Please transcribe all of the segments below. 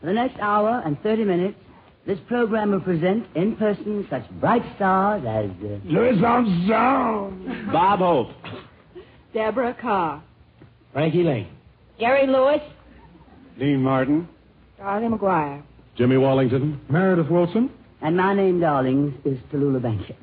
For the next hour and 30 minutes, this program will present in person such bright stars as Louis Armstrong, Bob Hope, Deborah Carr, Frankie Lane, Jerry Lewis, Dean Martin, Dorothy McGuire, Jimmy Wallington, Meredith Willson, and my name, darlings, is Tallulah Bankhead.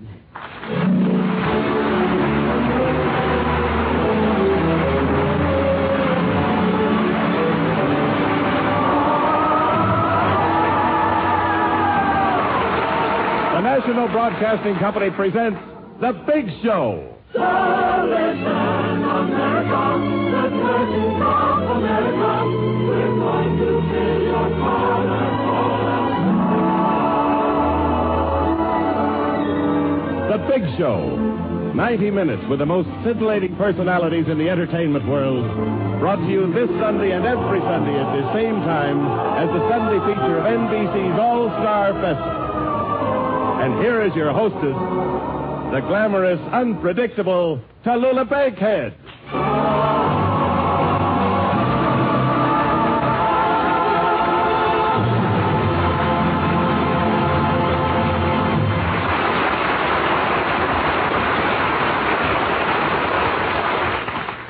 National Broadcasting Company presents The Big Show. Salvation America, the curtains of America, we're going to fill your collar. The Big Show, 90 minutes with the most scintillating personalities in the entertainment world, brought to you this Sunday and every Sunday at the same time as the Sunday feature of NBC's All-Star Festival. And here is your hostess, the glamorous, unpredictable Tallulah Bankhead.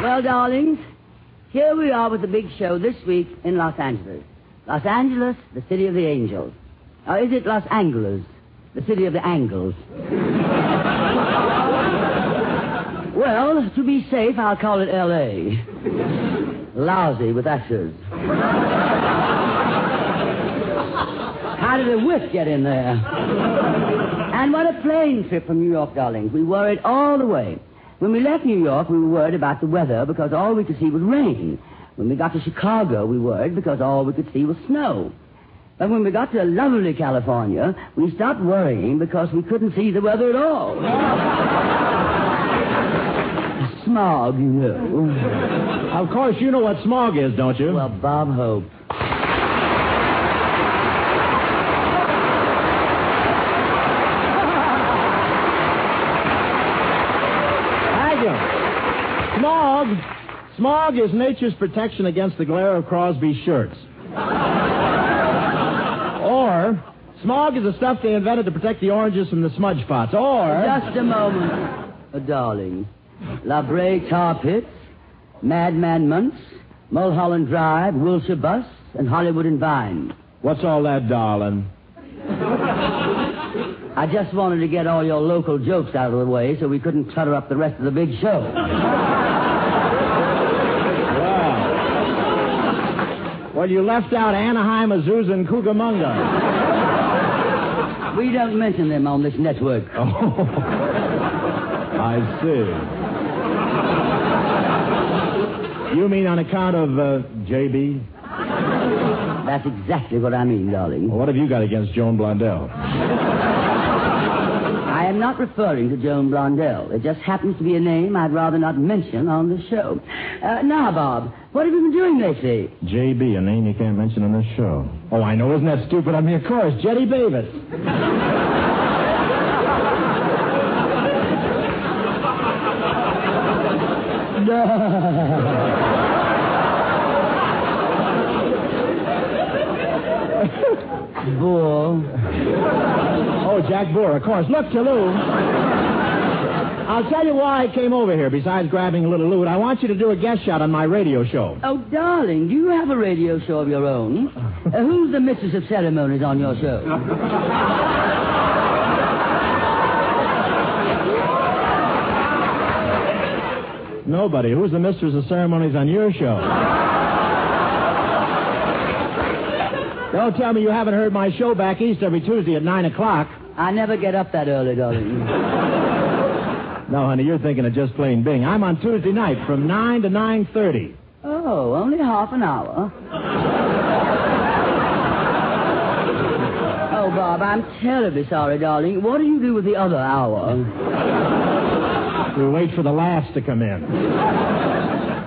Well, darlings, here we are with the big show this week in Los Angeles. Los Angeles, the city of the angels. Or is it Los Angeles? The city of the angles. Well, to be safe, I'll call it L.A. Lousy with ushers. How did a whiff get in there? And what a plane trip from New York, darlings. We worried all the way. When we left New York, we were worried about the weather because all we could see was rain. When we got to Chicago, we worried because all we could see was snow. But when we got to lovely California, we stopped worrying because we couldn't see the weather at all. Smog, you know. Of course, you know what smog is, don't you? Well, Bob Hope. Thank you. Smog is nature's protection against the glare of Crosby's shirts. Or, smog is the stuff they invented to protect the oranges from the smudge spots. Or... Just a moment, darling. La Brea Tar Pits, Madman Months, Mulholland Drive, Wilshire Bus, and Hollywood and Vine. What's all that, darling? I just wanted to get all your local jokes out of the way so we couldn't clutter up the rest of the big show. Well, you left out Anaheim, Azusa, and Cucamonga. We don't mention them on this network. Oh, I see. You mean on account of J.B.? That's exactly what I mean, darling. Well, what have you got against Joan Blondell? I am not referring to Joan Blondell. It just happens to be a name I'd rather not mention on the show. Now, Bob, what have you been doing lately? J.B., a name you can't mention on this show. Oh, I know. Isn't that stupid? I mean, of course, Jetty Davis. Bull. Oh, Jack Boer, of course. Look, Tallulah. I'll tell you why I came over here, besides grabbing a little loot. I want you to do a guest shot on my radio show. Oh, darling, do you have a radio show of your own? Who's the Missus of Ceremonies on your show? Nobody. Who's the mistress of ceremonies on your show? Don't tell me you haven't heard my show back east every Tuesday at 9 o'clock. I never get up that early, darling. No, honey, you're thinking of just plain Bing. I'm on Tuesday night from 9 to 9:30. Oh, only half an hour. Oh, Bob, I'm terribly sorry, darling. What do you do with the other hour? We wait for the laughs to come in.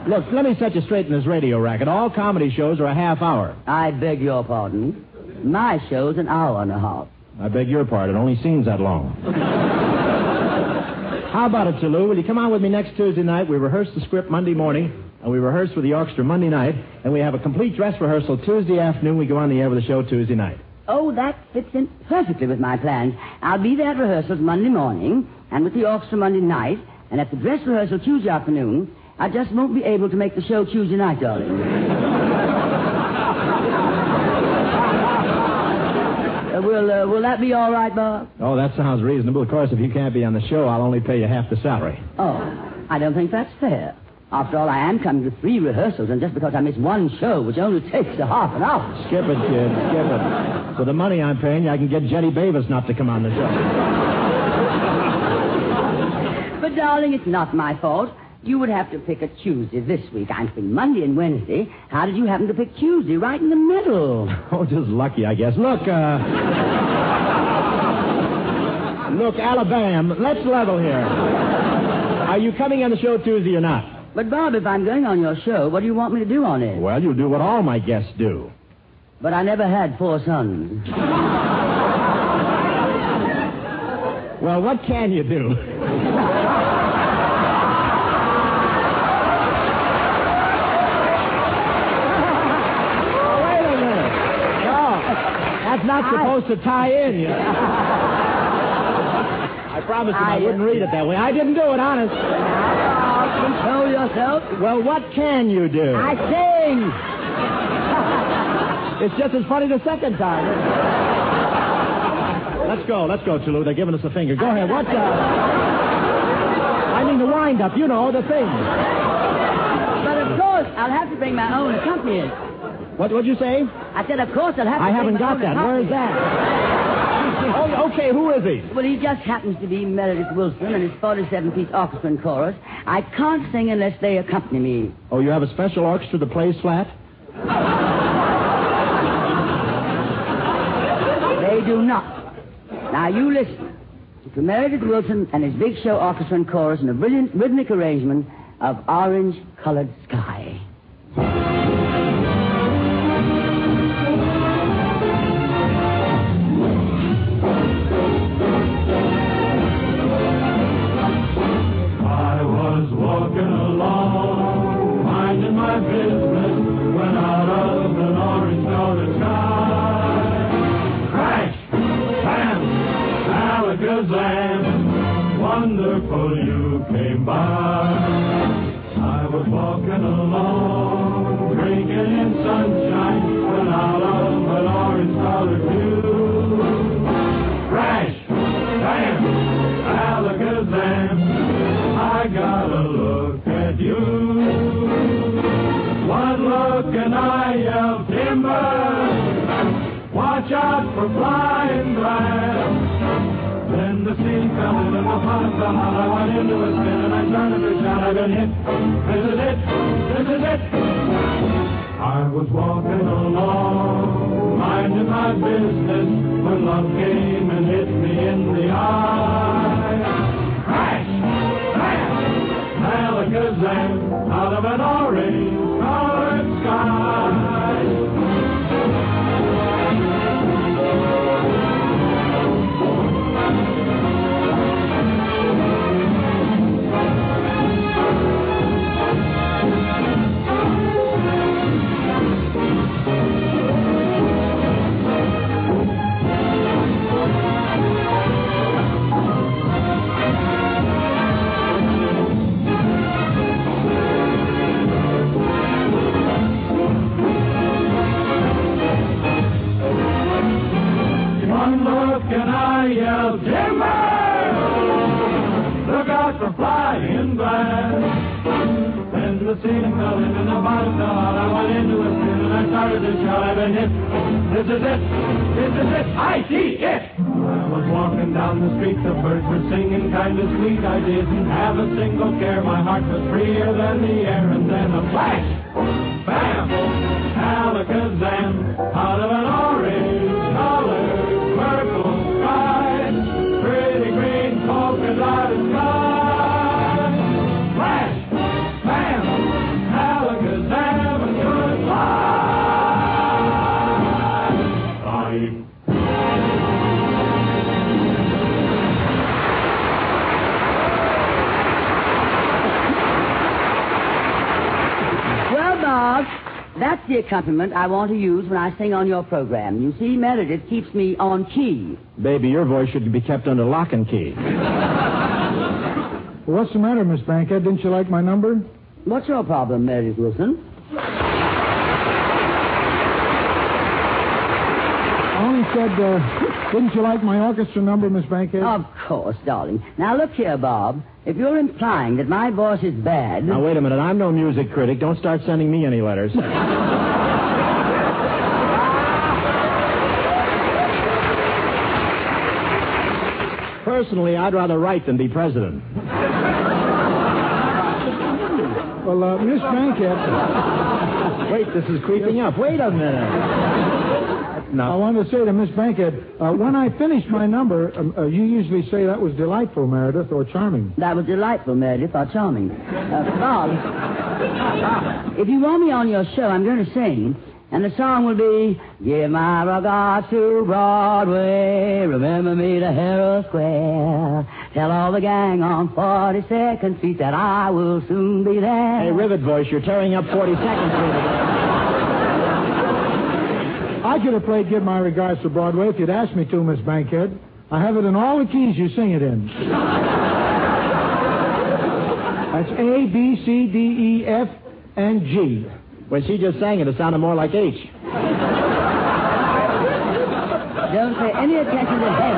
Look, let me set you straight in this radio racket. All comedy shows are a half hour. I beg your pardon. My show's an hour and a half. I beg your pardon. It only seems that long. How about it, Tallulah? Will you come on with me next Tuesday night? We rehearse the script Monday morning, and we rehearse with the orchestra Monday night, and we have a complete dress rehearsal Tuesday afternoon. We go on the air with the show Tuesday night. Oh, that fits in perfectly with my plans. I'll be there at rehearsals Monday morning, and with the orchestra Monday night, and at the dress rehearsal Tuesday afternoon. I just won't be able to make the show Tuesday night, darling. Will that be all right, Bob? Oh, that sounds reasonable. Of course, if you can't be on the show, I'll only pay you half the salary. Oh, I don't think that's fair. After all, I am coming to 3 rehearsals, and just because I miss one show, which only takes a half an hour. Skip it, kid, skip it. For the money I'm paying you, I can get Jetty Davis not to come on the show. But, darling, it's not my fault. You would have to pick a Tuesday this week. I'm between Monday and Wednesday. How did you happen to pick Tuesday right in the middle? Oh, just lucky, I guess. Look, Look, Alabama, let's level here. Are you coming on the show Tuesday or not? But, Bob, if I'm going on your show, what do you want me to do on it? Well, you'll do what all my guests do. But I never had 4 sons. Well, what can you do? That's not supposed to tie in, you know. I promised him I wouldn't read it that way. I didn't do it, honest. Control yourself. Well, what can you do? I sing. It's just as funny the second time. Let's go, Tallulah. They're giving us a finger. Go ahead. What's up? I mean the wind-up. You know, the thing. But, of course, I'll have to bring my own accompanist. What'd you say? I said, of course, I'll have to... I haven't got that. Where's that? Oh, okay, who is he? Well, he just happens to be Meredith Willson and his 47-piece orchestra and chorus. I can't sing unless they accompany me. Oh, you have a special orchestra that plays flat? They do not. Now, you listen to Meredith Willson and his big show orchestra and chorus in a brilliant rhythmic arrangement of Orange-Colored Sky. God, I went into a sin and I started to shout, I've been hit. This is it. This is it. I see it. I was walking down the street. The birds were singing kind of sweet. I didn't have a single care. My heart was freer than the air. And then a flash. Bam. Alakazam. Out of an orange color. Purple skies. Pretty green polka dotted skies. That's the accompaniment I want to use when I sing on your program. You see, Meredith keeps me on key. Baby, your voice should be kept under lock and key. Well, what's the matter, Miss Bankhead? Didn't you like my number? What's your problem, Meredith Willson? I only said, didn't you like my orchestra number, Miss Bankhead? Of course, darling. Now, look here, Bob. If you're implying that my voice is bad... Now, wait a minute. I'm no music critic. Don't start sending me any letters. Personally, I'd rather write than be president. Well, Miss Bankhead... Wait, this is creeping up. Wait a minute. No. I wanted to say to Miss Bankhead, when I finish my number, you usually say that was delightful, Meredith, or charming. That was delightful, Meredith, or charming. Bob, if you want me on your show, I'm going to sing, and the song will be, Give my regards to Broadway, remember me to Herald Square. Tell all the gang on 42nd Street that I will soon be there. Hey, Rivet Voice, you're tearing up 42nd Street. I could have played Give My Regards to Broadway if you'd asked me to, Miss Bankhead. I have it in all the keys you sing it in. That's A, B, C, D, E, F, and G. When she just sang it, it sounded more like H. Don't pay any attention to him,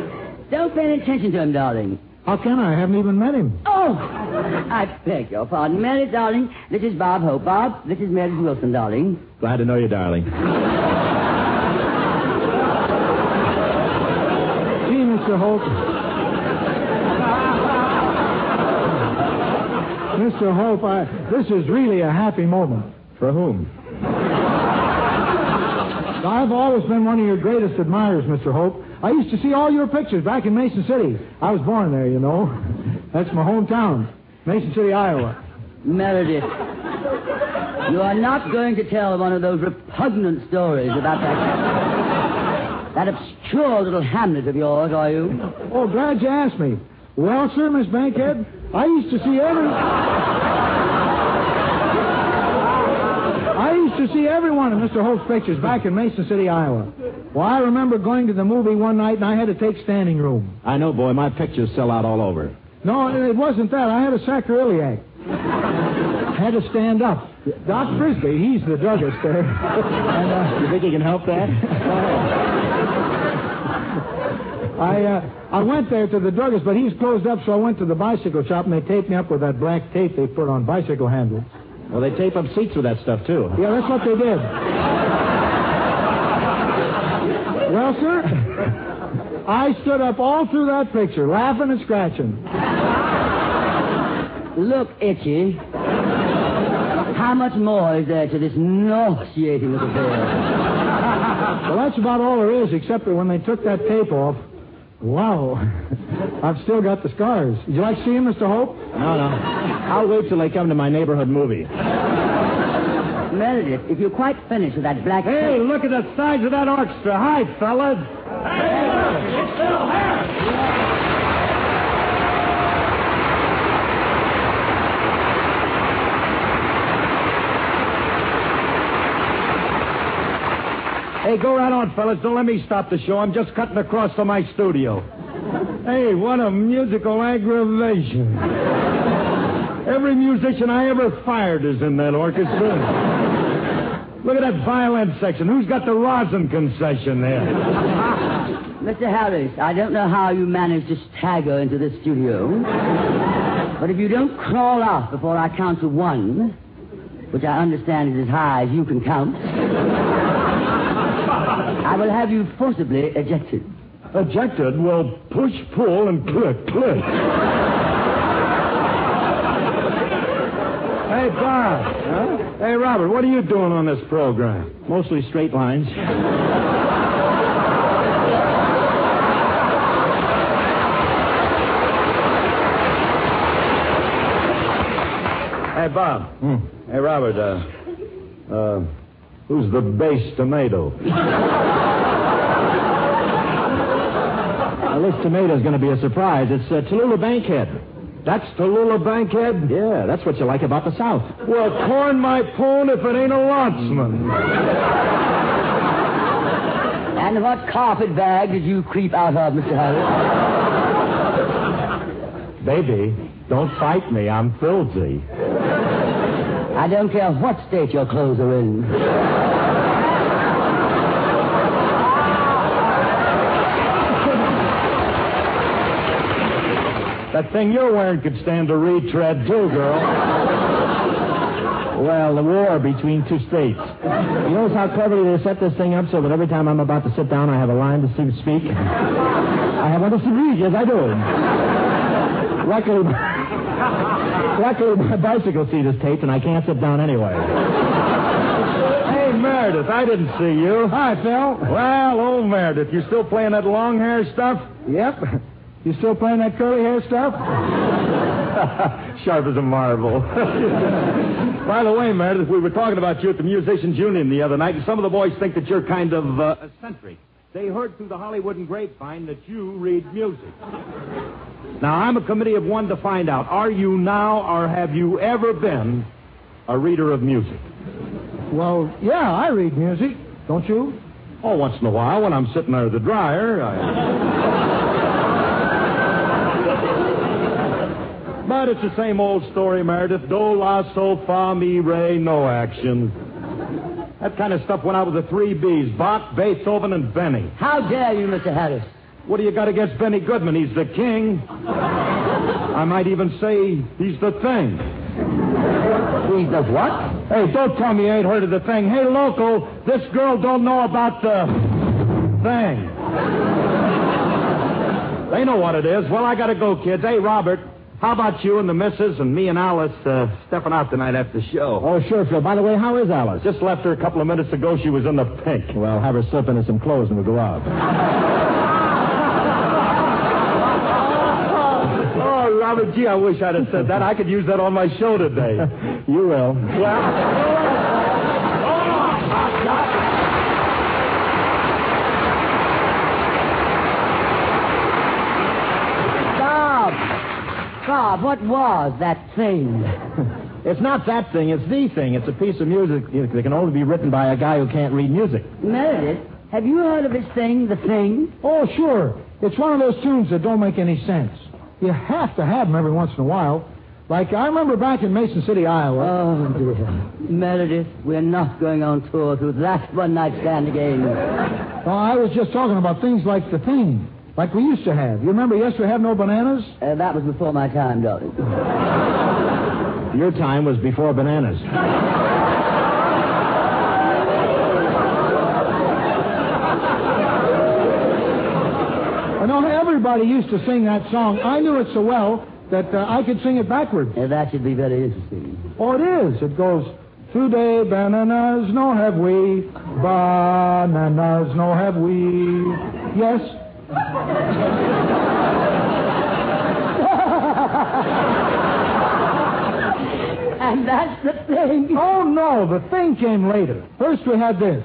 no. Don't pay any attention to him, darling. How can I? I haven't even met him. Oh! I beg your pardon. Meredith, darling, this is Bob Hope. Bob, this is Meredith Willson, darling. Glad to know you, darling. Gee, Mr. Hope. Mr. Hope, this is really a happy moment. For whom? I've always been one of your greatest admirers, Mr. Hope. I used to see all your pictures back in Mason City. I was born there, you know. That's my hometown, Mason City, Iowa. Meredith, you are not going to tell one of those repugnant stories about that obscure little hamlet of yours, are you? Oh, glad you asked me. Well, sir, Miss Bankhead, I used to see everyone in Mr. Holt's pictures back in Mason City, Iowa. Well, I remember going to the movie one night, and I had to take standing room. I know, boy. My pictures sell out all over. No, it wasn't that. I had a sacroiliac. Had to stand up. Doc Frisbee, he's the druggist there. And, you think you can help that? I went there to the druggist, but he's closed up, so I went to the bicycle shop, and they taped me up with that black tape they put on bicycle handles. Well, they tape up seats with that stuff, too. Yeah, that's what they did. Well, sir, I stood up all through that picture, laughing and scratching. Look, Itchy, how much more is there to this nauseating little girl? Well, that's about all there is, except that when they took that tape off, wow, I've still got the scars. Would you like to see him, Mr. Hope? No. I'll wait till they come to my neighborhood movie. Meredith, if you're quite finished with that black... Hey, look at the size of that orchestra. Hi, fellas. Hey, look, it's Phil Harris. Hey, go right on, fellas. Don't let me stop the show. I'm just cutting across to my studio. Hey, what a musical aggravation. Every musician I ever fired is in that orchestra. Look at that violin section. Who's got the rosin concession there? Mr. Harris, I don't know how you managed to stagger into this studio. But if you don't crawl off before I count to one, which I understand is as high as you can count, I will have you forcibly ejected. Ejected? Well, push, pull, and click, click. Hey, Bob. Huh? Hey, Robert, what are you doing on this program? Mostly straight lines. Hey, Bob. Hmm. Hey, Robert, who's the base tomato? Now, this tomato's going to be a surprise. It's Tallulah Bankhead. That's Tallulah Bankhead? Yeah, that's what you like about the South. Well, corn my pone if it ain't a lotsman. And what carpet bag did you creep out of, Mr. Harris? Baby, don't fight me. I'm filthy. I don't care what state your clothes are in. That thing you're wearing could stand a retread, too, girl. Well, the war between two states. You notice how cleverly they set this thing up so that every time I'm about to sit down, I have a line to speak? I have one to read, yes, I do. Luckily, my bicycle seat is taped, and I can't sit down anyway. Hey, Meredith, I didn't see you. Hi, Phil. Well, old Meredith, you still playing that long hair stuff? Yep. You still playing that curly hair stuff? Sharp as a marble. By the way, Meredith, we were talking about you at the Musicians Union the other night, and some of the boys think that you're kind of eccentric. They heard through the Hollywood and grapevine that you read music. Now, I'm a committee of one to find out, are you now or have you ever been a reader of music? Well, yeah, I read music. Don't you? Oh, once in a while when I'm sitting under the dryer. But it's the same old story, Meredith. Do, la, sol, fa, mi, re, no action. That kind of stuff went out with the three B's, Bach, Beethoven, and Benny. How dare you, Mr. Harris? What do you got against Benny Goodman? He's the king. I might even say he's the thing. He's the what? Hey, don't tell me you ain't heard of the thing. Hey, local, this girl don't know about the thing. They know what it is. Well, I gotta go, kids. Hey, Robert. How about you and the missus and me and Alice stepping out tonight after the show? Oh, sure, Phil. By the way, how is Alice? Just left her a couple of minutes ago. She was in the pink. Well, have her slip into some clothes and we'll go out. Oh, Robert, gee, I wish I'd have said that. I could use that on my show today. You will. Well... Bob, what was that thing? It's not that thing. It's the thing. It's a piece of music that can only be written by a guy who can't read music. Meredith, have you heard of this thing, the thing? Oh, sure. It's one of those tunes that don't make any sense. You have to have them every once in a while. Like, I remember back in Mason City, Iowa. Oh, dear. Meredith, we're not going on tour through that one-night stand again. Oh, I was just talking about things like the thing. Like we used to have. You remember we used to have no bananas? That was before my time, darling. Your time was before bananas. I know everybody used to sing that song. I knew it so well that I could sing it backwards. That should be very interesting. Oh, it is. It goes, today bananas, no have we. Bananas, no have we. Yes. And that's the thing. Oh, no, the thing came later. First we had this.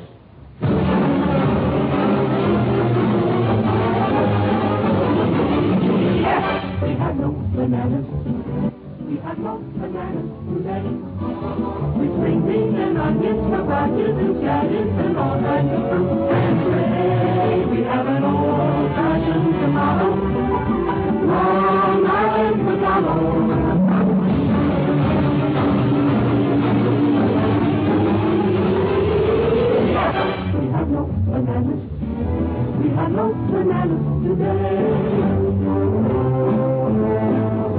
Yes. We had no bananas. We had no bananas today. We bring beans and onions, cabbages and shallots and all kinds of fruit. And today we have an old-fashioned tomorrow. Long Island Milano. We have no bananas. We have no bananas today.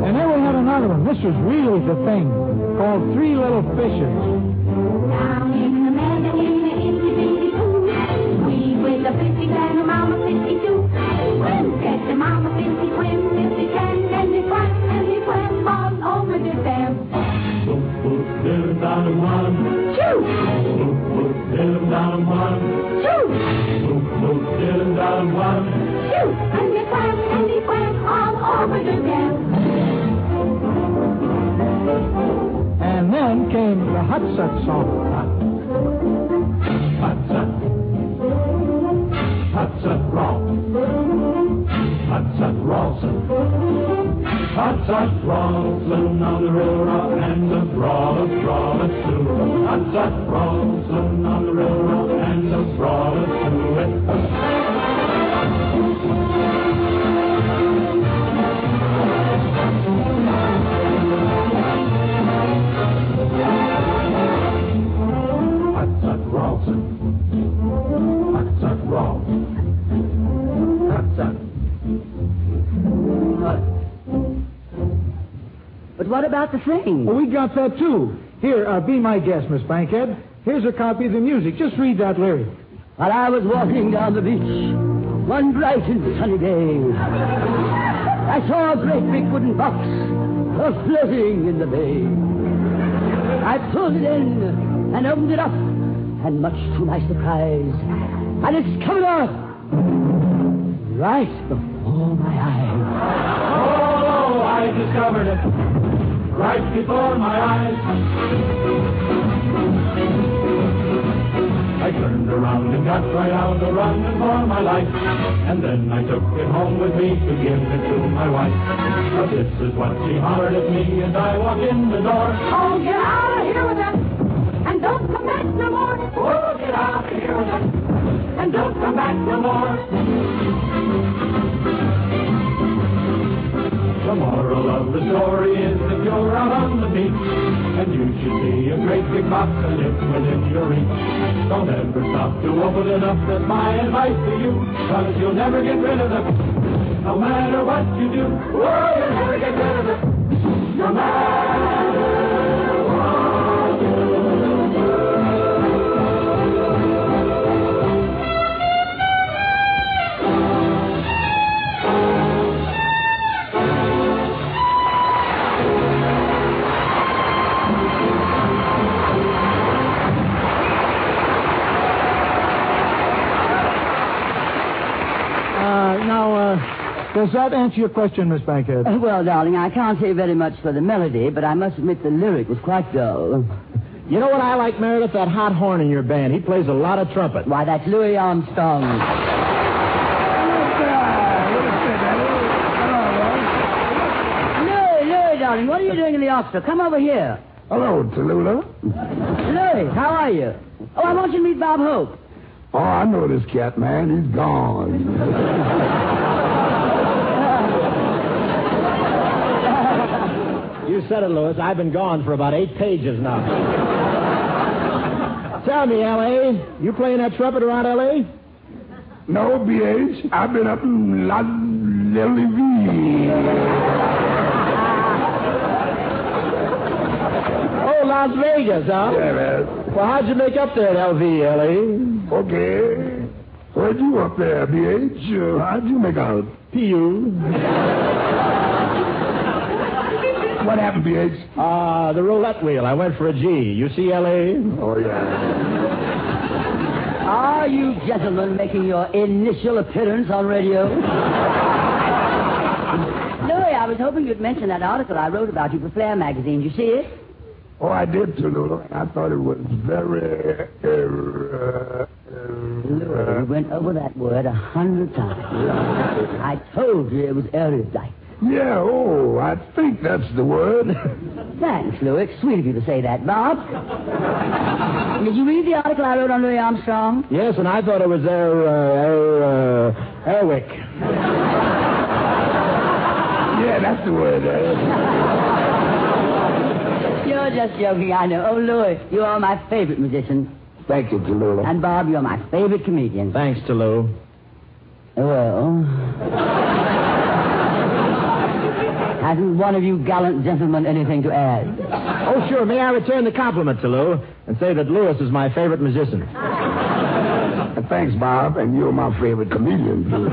And then we had another one. This was really the thing, called Three Little Fishes. Down in the meadow in the itty bitty poo, we with the fifty grand, mama 52. Swim, get the mama 50, swim if you can, and they swam all over the dam. Look, look, little down the bottom. Choo! Look, look, little down the bottom. Choo! Look, look, little down the bottom. Choo! And they swam all over the dam. And then came the Hudsuck song. Hudsuck. Hudsuck Raw. Hudsuck Rawson. Hudsuck Rawson on the railroad and the brawler too. Hudsuck Rawson on the railroad and the brawler too. But what about the thing? Well, we got that, too. Here, be my guest, Miss Bankhead. Here's a copy of the music. Just read that lyric. While I was walking down the beach, one bright and sunny day, I saw a great big wooden box floating in the bay. I pulled it in and opened it up, and much to my surprise, I discovered her right before my eyes. Oh, I discovered it. Right before my eyes. I turned around and got right out the run for my life. And then I took it home with me to give it to my wife. But this is what she hollered at me as I walked in the door. Oh, get out of here with it. And don't come back no more. Oh, get out of here with it. And don't come back no more. The moral of the story is that you're out on the beach, and you should see a great big box and it's within your reach. Don't ever stop to open it up, that's my advice to you, because you'll never get rid of it, no matter what you do. Oh, you'll never get rid of it, no matter what you do. Does that answer your question, Miss Bankhead? Well, darling, I can't say very much for the melody, but I must admit the lyric was quite dull. You know what I like, Meredith? That hot horn in your band. He plays a lot of trumpet. Why, that's Louis Armstrong. Louis, darling, what are you doing in the orchestra? Come over here. Hello, Tallulah. Louis, how are you? Oh, I want you to meet Bob Hope. Oh, I know this cat, man. He's gone. You said it, Louis. I've been gone for about 8 pages now. Tell me, L.A., you playing that trumpet around L.A.? No, B.H. I've been up in La L.V. Oh, Las Vegas, huh? Yeah, man. Well, how'd you make up there at L.V., L.A.? Okay. Where'd you up there, B.H.? How'd you make out? P.U. What happened, B.H.? The roulette wheel. I went for a G. UCLA? Oh, yeah. Are you gentlemen making your initial appearance on radio? Louis, I was hoping you'd mention that article I wrote about you for Flair magazine. Did you see it? Oh, I did, Tallulah. I thought it was very... Louis, you went over that word 100 times. I told you it was erudite. Yeah, oh, I think that's the word. Thanks, Louis. Sweet of you to say that, Bob. Did you read the article I wrote on Louis Armstrong? Yes, and I thought it was Erwick. Yeah, that's the word, You're just joking, I know. Oh, Louis, you are my favorite musician. Thank you, Tallulah. And, Bob, you're my favorite comedian. Thanks, Tallulah. Well... Hasn't one of you gallant gentlemen anything to add? Oh, sure. May I return the compliment to Lou and say that Lewis is my favorite musician? Thanks, Bob, and you're my favorite comedian, too.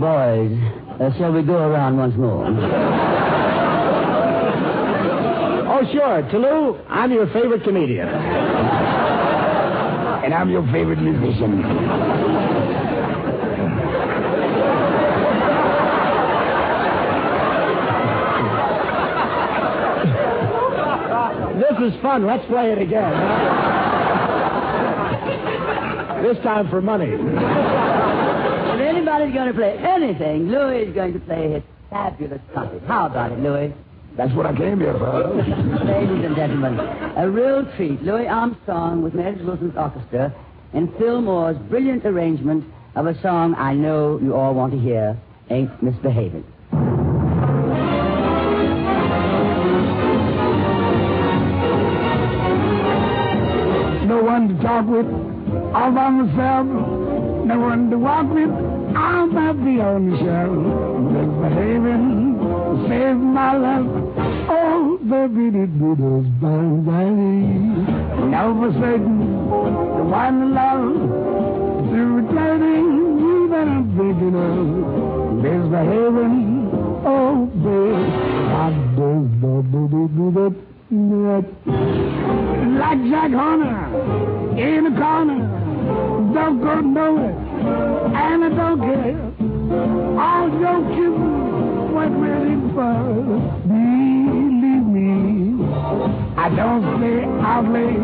Boys, shall we go around once more? Oh, sure. Tallulah, I'm your favorite comedian. And I'm your favorite musician. This is fun. Let's play it again. This time for money. If anybody's going to play anything, Louis is going to play his fabulous concert. How about it, Louis? That's what I came here for. Ladies and gentlemen, a real treat. Louis Armstrong with Meredith Willson's orchestra and Phil Moore's brilliant arrangement of a song I know you all want to hear, Ain't Misbehavin'. To talk with, all by myself, no one to walk with, I'm not the only shelf. Misbehaving, save my life. Oh, the beaded beetles, blind daddy. Now for Satan, the one love, through returning, you better think it up. Misbehaving, oh, babe, God does the beaded. Like Jack Horner in the corner, don't go nowhere, and I don't care. All your kids were ready for. Believe me, I don't stay out late,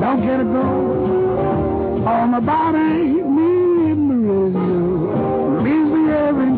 don't get a go. On my body, me and Marissa, leaves me everything.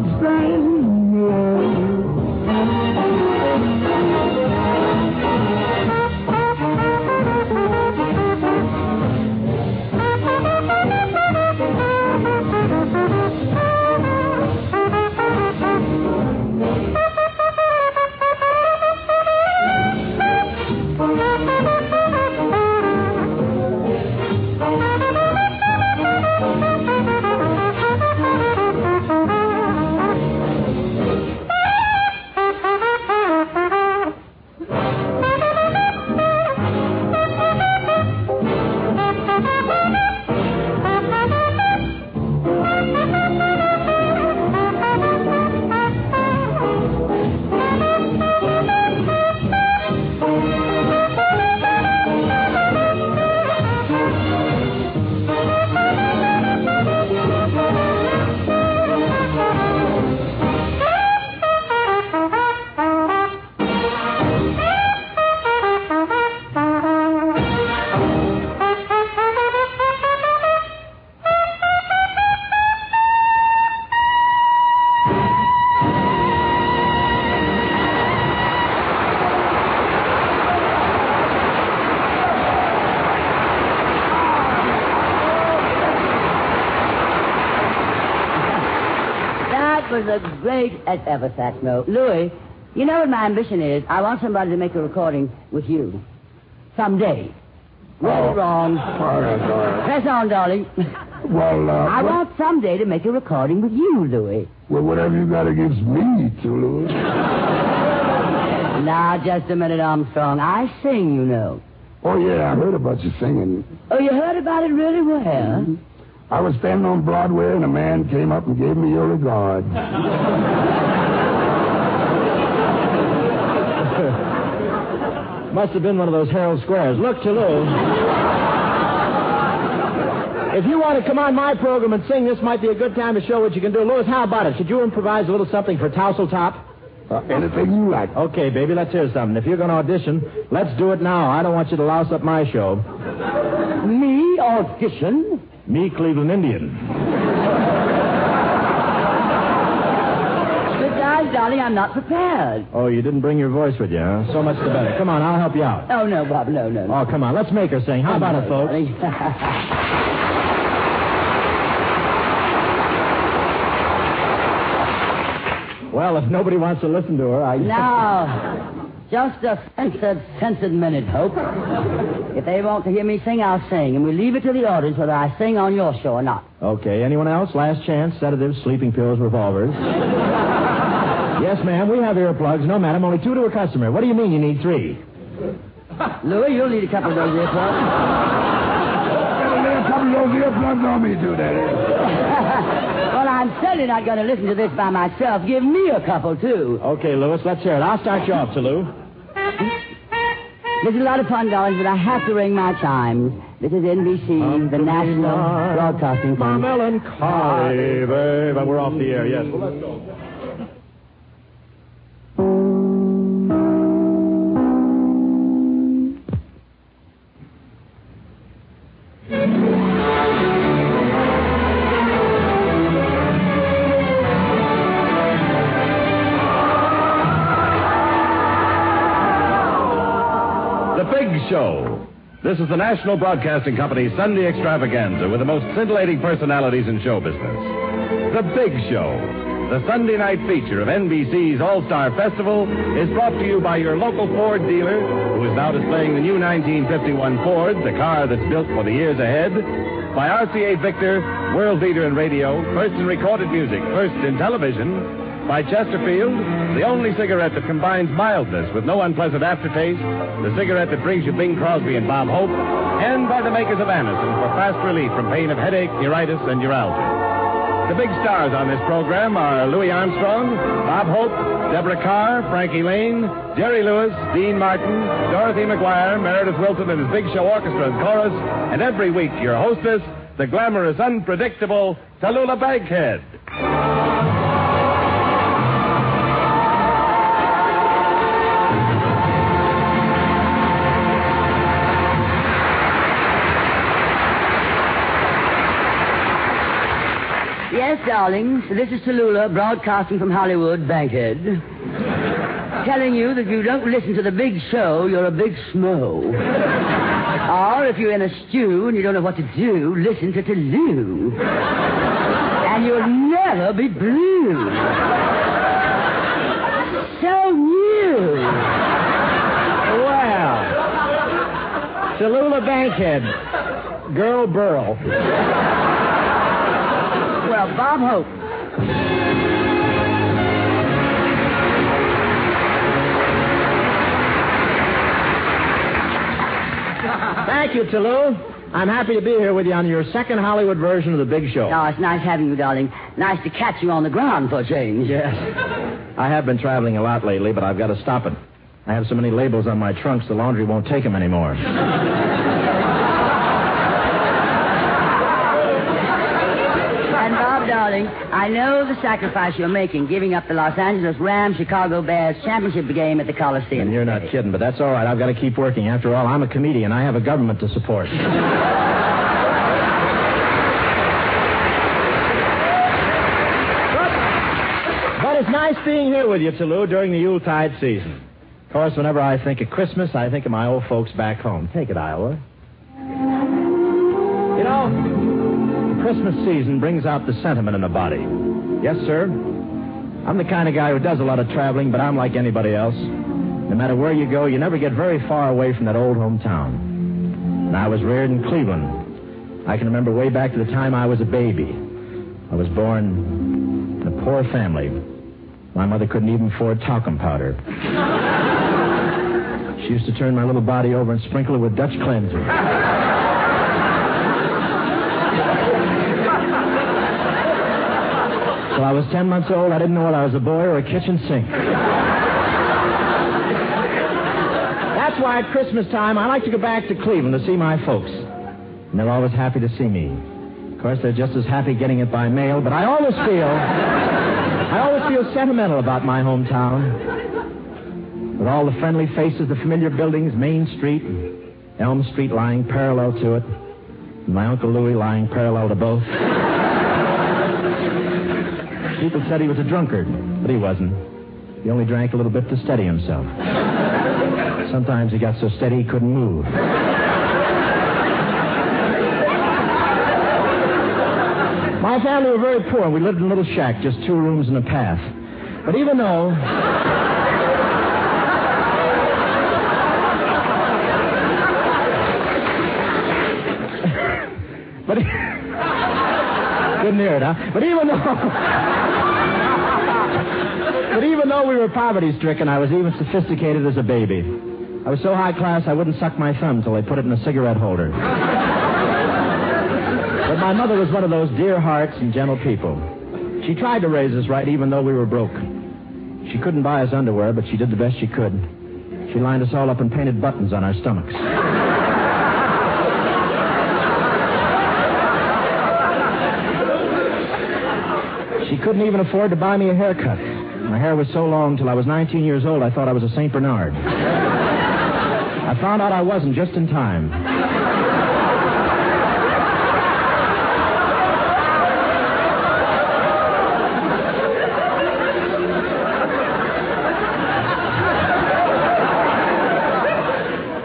Great as ever, Satchmo. Louis, you know what my ambition is? I want somebody to make a recording with you. Someday. Right or wrong. All right. Press on, darling. Well, I want someday to make a recording with you, Louis. Well, whatever you got against me, too, Louis. Now, just a minute, Armstrong. I sing, you know. Oh, yeah, I heard about you singing. Oh, you heard about it really well? Mm-hmm. I was standing on Broadway, and a man came up and gave me your regard. Must have been one of those Herald Squares. Look, Tallulah, if you want to come on my program and sing, this might be a good time to show what you can do. Lewis, how about it? Should you improvise a little something for Tousle Top? Anything you like. Okay, baby, let's hear something. If you're going to audition, let's do it now. I don't want you to louse up my show. Me audition? Me, Cleveland Indian. Besides, darling, I'm not prepared. Oh, you didn't bring your voice with you, huh? So much the better. Come on, I'll help you out. Oh, no, Bob, no. Oh, come on, let's make her sing. How about it, folks? Well, if nobody wants to listen to her, I... No, just a censored minute, Hope. If they want to hear me sing, I'll sing. And we'll leave it to the audience whether I sing on your show or not. Okay. Anyone else? Last chance. Sedatives, sleeping pills, revolvers. Yes, ma'am, we have earplugs. No, madam, only two to a customer. What do you mean you need three? Louis, you'll need a couple of those earplugs. Better lay a couple of those earplugs on me, do that. Well, I'm certainly not going to listen to this by myself. Give me a couple, too. Okay, Louis, let's hear it. I'll start you off, Sulu. This is a lot of fun, darling, but I have to ring my chimes. This is NBC, the National Broadcasting Company. Melancholy, babe. We're off the air, yes. Well, let's go. Show. This is the National Broadcasting Company's Sunday extravaganza with the most scintillating personalities in show business. The Big Show, the Sunday night feature of NBC's All-Star Festival, is brought to you by your local Ford dealer, who is now displaying the new 1951 Ford, the car that's built for the years ahead, by RCA Victor, world leader in radio, first in recorded music, first in television, by Chesterfield, the only cigarette that combines mildness with no unpleasant aftertaste, the cigarette that brings you Bing Crosby and Bob Hope, and by the makers of Anacin for fast relief from pain of headache, neuritis, and neuralgia. The big stars on this program are Louis Armstrong, Bob Hope, Deborah Carr, Frankie Lane, Jerry Lewis, Dean Martin, Dorothy McGuire, Meredith Willson and his Big Show Orchestra and Chorus, and every week your hostess, the glamorous, unpredictable Tallulah Bankhead. Yes, darlings, this is Tallulah, broadcasting from Hollywood, Bankhead, telling you that if you don't listen to the Big Show, you're a big schmo. Or if you're in a stew and you don't know what to do, listen to Tallulah. And you'll never be blue. So new. Wow. Tallulah Bankhead, girl burl. Well, Bob Hope. Thank you, Tallulah. I'm happy to be here with you on your second Hollywood version of the Big Show. Oh, it's nice having you, darling. Nice to catch you on the ground for a change. Yes. I have been traveling a lot lately, but I've got to stop it. I have so many labels on my trunks, the laundry won't take them anymore. Darling, I know the sacrifice you're making, giving up the Los Angeles Rams Chicago Bears championship game at the Coliseum. And you're not kidding, but that's all right. I've got to keep working. After all, I'm a comedian. I have a government to support. But it's nice being here with you, Tallulah, during the Yuletide season. Of course, whenever I think of Christmas, I think of my old folks back home. Take it, Iowa. You know, Christmas season brings out the sentiment in a body. Yes, sir. I'm the kind of guy who does a lot of traveling, but I'm like anybody else. No matter where you go, you never get very far away from that old hometown. And I was reared in Cleveland. I can remember way back to the time I was a baby. I was born in a poor family. My mother couldn't even afford talcum powder. She used to turn my little body over and sprinkle it with Dutch cleanser. When I was 10 months old, I didn't know whether I was a boy or a kitchen sink. That's why at Christmas time, I like to go back to Cleveland to see my folks. And they're always happy to see me. Of course, they're just as happy getting it by mail, but I always feel sentimental about my hometown. With all the friendly faces, the familiar buildings, Main Street, Elm Street lying parallel to it, and my Uncle Louis lying parallel to both. People said he was a drunkard, but he wasn't. He only drank a little bit to steady himself. Sometimes he got so steady he couldn't move. My family were very poor. We lived in a little shack, just two rooms and a path. But even though... but... Didn't hear it, huh? But even though... But even though we were poverty-stricken, I was even sophisticated as a baby. I was so high class I wouldn't suck my thumb till they put it in a cigarette holder. But my mother was one of those dear hearts and gentle people. She tried to raise us right, even though we were broke. She couldn't buy us underwear, but she did the best she could. She lined us all up and painted buttons on our stomachs. She couldn't even afford to buy me a haircut. My hair was so long till I was 19 years old, I thought I was a St. Bernard. I found out I wasn't just in time.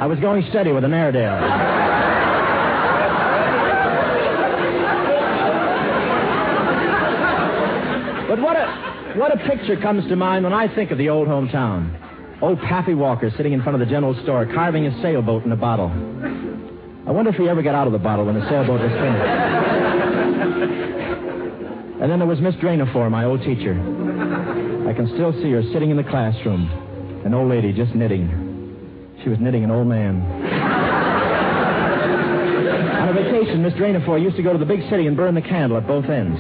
I was going steady with an Airedale. But what a picture comes to mind when I think of the old hometown. Old Pappy Walker sitting in front of the general store carving a sailboat in a bottle. I wonder if he ever got out of the bottle when the sailboat was finished. And then there was Miss Drainafore, my old teacher. I can still see her sitting in the classroom, an old lady just knitting. She was knitting an old man. On a vacation, Miss Drainafore used to go to the big city and burn the candle at both ends.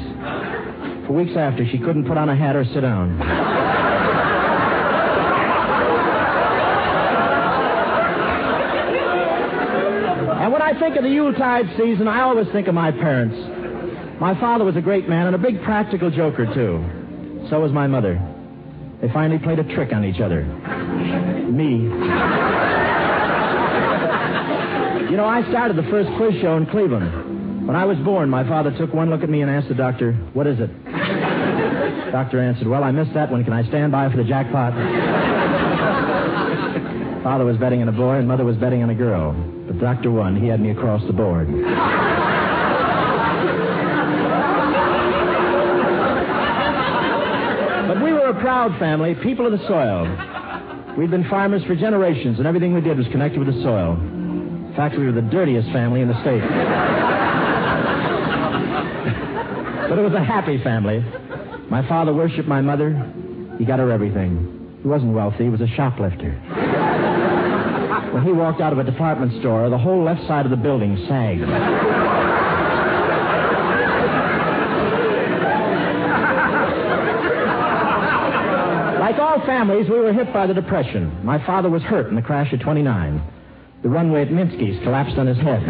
For weeks after, she couldn't put on a hat or sit down. And when I think of the Yuletide season, I always think of my parents. My father was a great man and a big practical joker, too. So was my mother. They finally played a trick on each other. Me. You know, I started the first quiz show in Cleveland. When I was born, my father took one look at me and asked the doctor, "What is it?" Doctor answered, "Well, I missed that one. Can I stand by for the jackpot?" Father was betting on a boy and Mother was betting on a girl. But Doctor won. He had me across the board. But we were a proud family, people of the soil. We'd been farmers for generations, and everything we did was connected with the soil. In fact, we were the dirtiest family in the state. But it was a happy family. My father worshipped my mother. He got her everything. He wasn't wealthy. He was a shoplifter. When he walked out of a department store, the whole left side of the building sagged. Like all families, we were hit by the Depression. My father was hurt in the crash of 29. The runway at Minsky's collapsed on his head.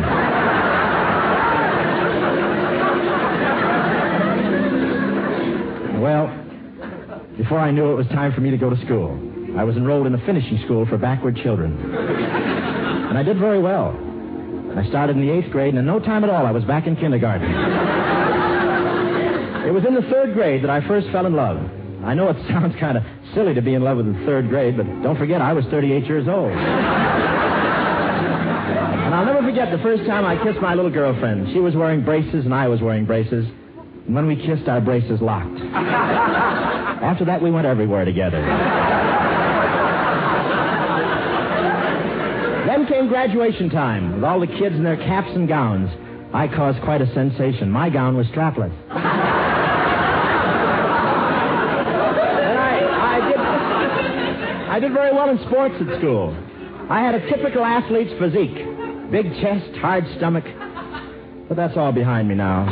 Well, before I knew it, it was time for me to go to school. I was enrolled in a finishing school for backward children. And I did very well. And I started in the 8th grade, and in no time at all, I was back in kindergarten. It was in the 3rd grade that I first fell in love. I know it sounds kind of silly to be in love with the 3rd grade, but don't forget, I was 38 years old. And I'll never forget the first time I kissed my little girlfriend. She was wearing braces, and I was wearing braces. And when we kissed, our braces locked. After that, we went everywhere together. Then came graduation time, with all the kids in their caps and gowns. I caused quite a sensation. My gown was strapless. And I did very well in sports at school. I had a typical athlete's physique. Big chest, hard stomach. But that's all behind me now.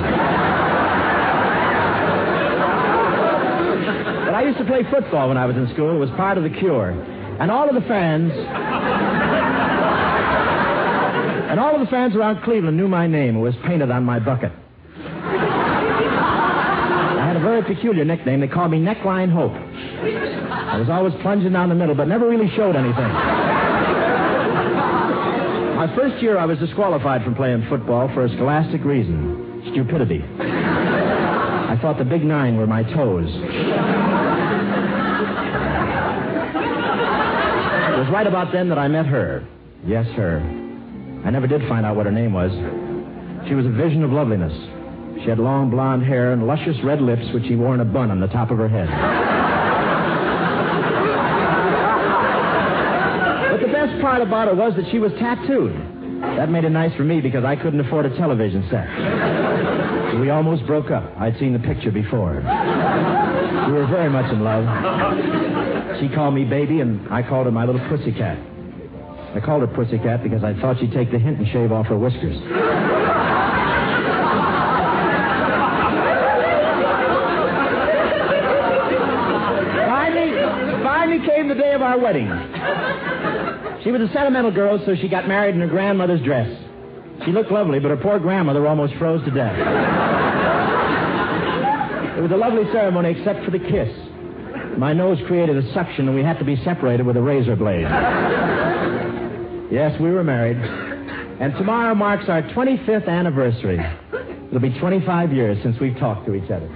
I used to play football when I was in school. It was part of the cure. And all of the fans around Cleveland knew my name. It was painted on my bucket. I had a very peculiar nickname. They called me Neckline Hope. I was always plunging down the middle, but never really showed anything. My first year, I was disqualified from playing football for a scholastic reason. Stupidity. I thought the big 9 were my toes. It was right about then that I met her. Yes, her. I never did find out what her name was. She was a vision of loveliness. She had long blonde hair and luscious red lips, which she wore in a bun on the top of her head. But the best part about her was that she was tattooed. That made it nice for me because I couldn't afford a television set. We almost broke up. I'd seen the picture before. We were very much in love. She called me baby, and I called her my little pussycat. I called her pussycat because I thought she'd take the hint and shave off her whiskers. Finally came the day of our wedding. She was a sentimental girl, so she got married in her grandmother's dress. She looked lovely, but her poor grandmother almost froze to death. It was a lovely ceremony except for the kiss. My nose created a suction, and we had to be separated with a razor blade. Yes, we were married. And tomorrow marks our 25th anniversary. It'll be 25 years since we've talked to each other.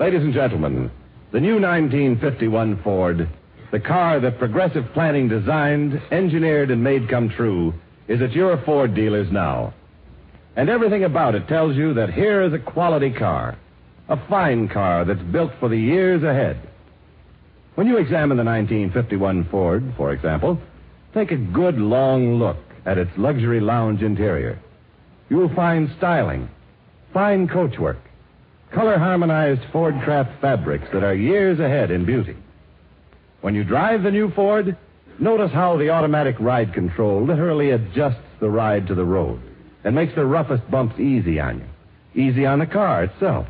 Ladies and gentlemen, the new 1951 Ford, the car that progressive planning designed, engineered, and made come true, is at your Ford dealers now. And everything about it tells you that here is a quality car, a fine car that's built for the years ahead. When you examine the 1951 Ford, for example, take a good long look at its luxury lounge interior. You'll find styling, fine coachwork, color-harmonized Fordcraft fabrics that are years ahead in beauty. When you drive the new Ford, notice how the automatic ride control literally adjusts the ride to the road and makes the roughest bumps easy on you, easy on the car itself.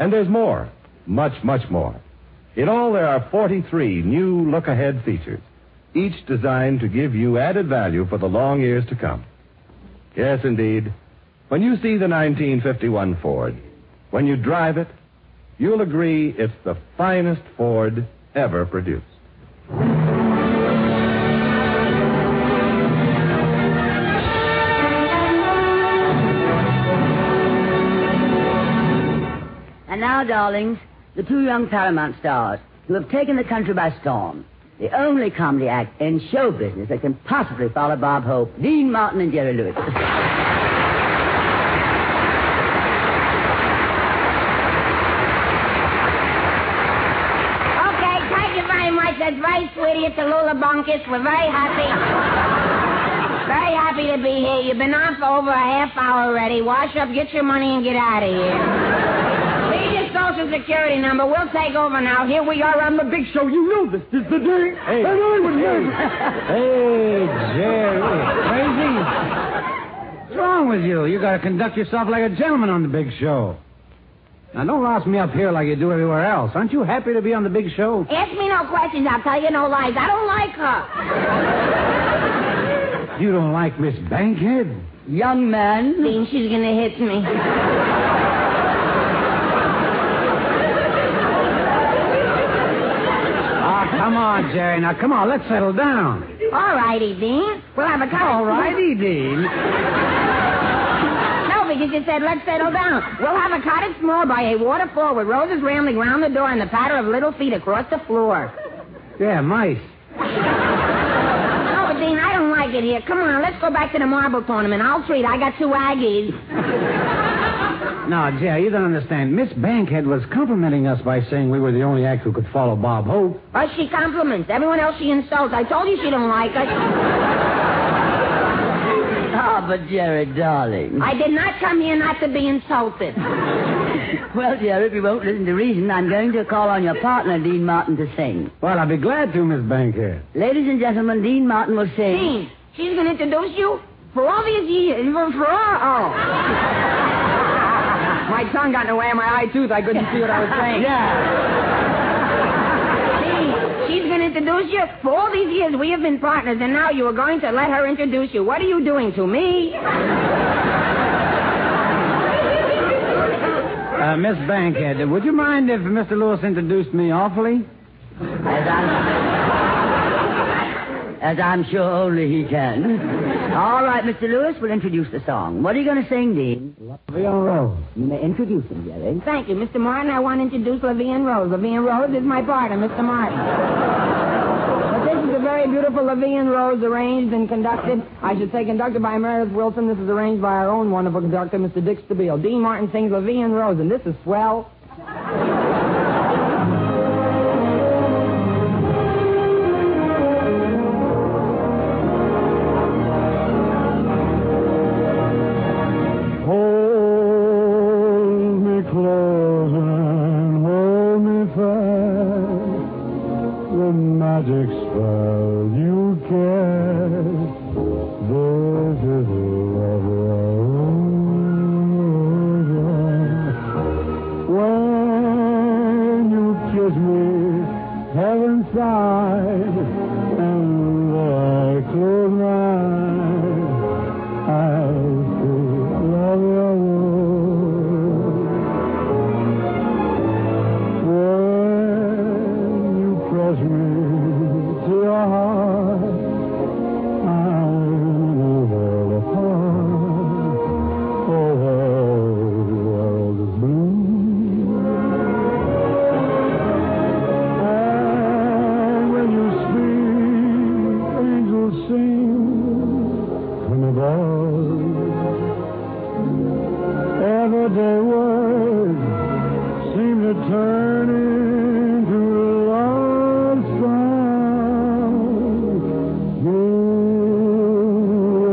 And there's more, much, much more. In all, there are 43 new look-ahead features, each designed to give you added value for the long years to come. Yes, indeed. When you see the 1951 Ford, when you drive it, you'll agree it's the finest Ford ever produced. And now, darlings, the two young Paramount stars who have taken the country by storm. The only comedy act in show business that can possibly follow Bob Hope, Dean Martin, and Jerry Lewis. That's right, sweetie. It's Tallulah Bankhead. We're very happy. Very happy to be here. You've been on for over a half hour already. Wash up, get your money, and get out of here. Leave your Social Security number. We'll take over now. Here we are on the big show. You know this. This is the day. Hey, and I would hear it. Hey, Jerry. Crazy? What's wrong with you? You got to conduct yourself like a gentleman on the big show. Now, don't louse me up here like you do everywhere else. Aren't you happy to be on the big show? Ask me no questions. I'll tell you no lies. I don't like her. You don't like Miss Bankhead? Young man. Means she's going to hit me. Oh, come on, Jerry. Now, come on. Let's settle down. All righty, Dean. We'll have a time. All righty, Dean. Because you said, let's settle down. We'll have a cottage small by a waterfall with roses rambling round the door and the patter of little feet across the floor. Yeah, mice. Oh, Dean, I don't like it here. Come on, let's go back to the marble tournament. I'll treat. I got two Aggies. No, Jerry, you don't understand. Miss Bankhead was complimenting us by saying we were the only act who could follow Bob Hope. Us she compliments. Everyone else she insults. I told you she don't like us. Oh, but Jerry, darling. I did not come here not to be insulted. Well, Jerry, if you won't listen to reason, I'm going to call on your partner, Dean Martin, to sing. Well, I'll be glad to, Miss Bankhead. Ladies and gentlemen, Dean Martin will sing. Dean, she's going to introduce you for all these years. My tongue got in the way of my eye tooth. I couldn't see what I was saying. She's going to introduce you. For all these years, we have been partners, and now you are going to let her introduce you. What are you doing to me? Miss Bankhead, would you mind if Mr. Lewis introduced me awfully? As I'm sure only he can. All right, Mr. Lewis, we'll introduce the song. What are you going to sing, Dean? Lavian Rose. You may introduce him, Jerry. Thank you, Mr. Martin. I want to introduce Lavian Rose. Lavian Rose is my partner, Mr. Martin. But this is a very beautiful Lavian Rose arranged and conducted. I should say conducted by Meredith Willson. This is arranged by our own wonderful conductor, Mr. Dick Stabile. Dean Martin sings Lavian Rose, and this is swell. every word seemed to turn into a love song. You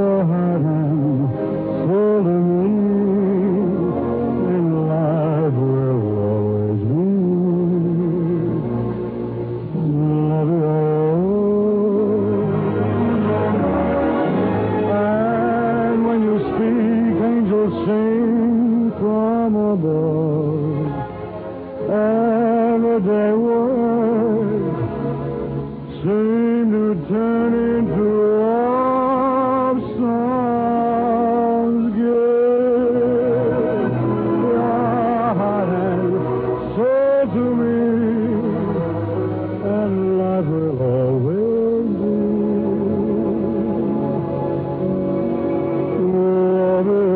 are hot and full of me, and love will always be. Love you all. And when you speak, angels sing. Everyday words seem to turn into love songs. Give your heart and soul to me, and love will always be. Love will.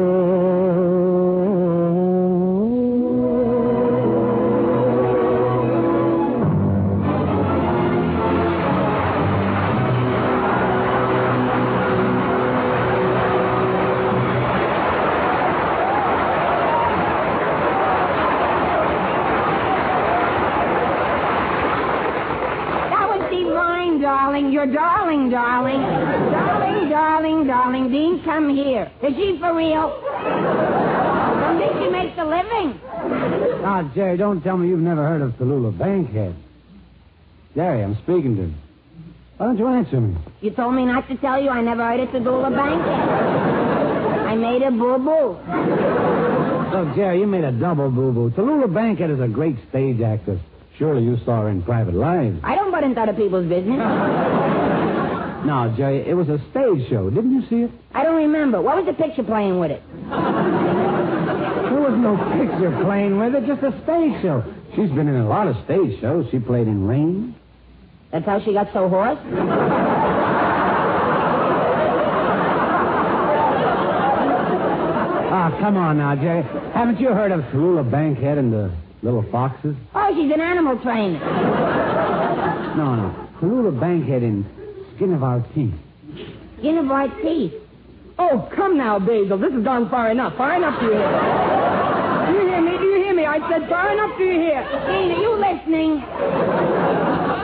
Darling, Dean, come here. Is she for real? Don't think she makes a living. Now, Jerry, don't tell me you've never heard of Tallulah Bankhead. Jerry, I'm speaking to you. Why don't you answer me? You told me not to tell you I never heard of Tallulah Bankhead. I made a boo-boo. Look, Jerry, you made a double boo-boo. Tallulah Bankhead is a great stage actress. Surely you saw her in Private Lives. I don't butt into other people's business. No, Jerry, it was a stage show. Didn't you see it? I don't remember. What was the picture playing with it? There was no picture playing with it, just a stage show. She's been in a lot of stage shows. She played in Rain. That's how she got so hoarse? Oh, come on now, Jerry. Haven't you heard of Tallulah Bankhead and the Little Foxes? Oh, she's an animal trainer. No. Tallulah Bankhead in... Skin of Our Teeth. Skin of Our Teeth? Oh, come now, Basil. This has gone far enough. Far enough to you here. Do you hear me? Do you hear me? I said far enough to you here. Dean, are you listening?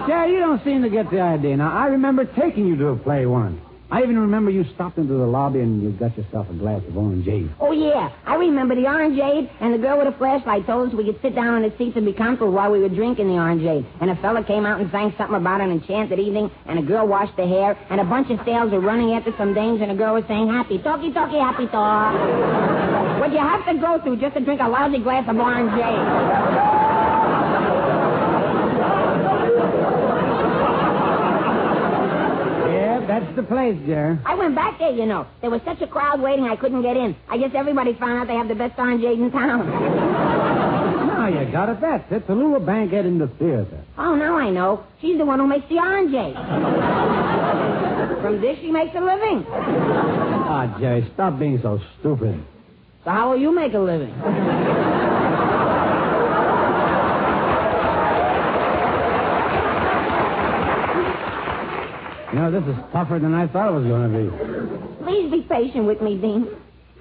Dad, you don't seem to get the idea. Now, I remember taking you to a play once. I even remember you stopped into the lobby and you got yourself a glass of orangeade. Oh, yeah. I remember the orangeade, and the girl with the flashlight told us we could sit down in the seats and be comfortable while we were drinking the orangeade. And a fella came out and sang something about an enchanted evening, and a girl washed her hair, and a bunch of sales were running after some dames, and a girl was saying, happy talkie talkie, happy talk. What you have to go through just to drink a lousy glass of orangeade. That's the place, Jer. I went back there, you know. There was such a crowd waiting, I couldn't get in. I guess everybody found out they have the best orangeade in town. Now you got it. That's it. Tallulah Bankhead in the theater. Oh, now I know. She's the one who makes the orangeade. From this, she makes a living. Ah, oh, Jerry, stop being so stupid. So how will you make a living? You know, this is tougher than I thought it was going to be. Please be patient with me, Dean.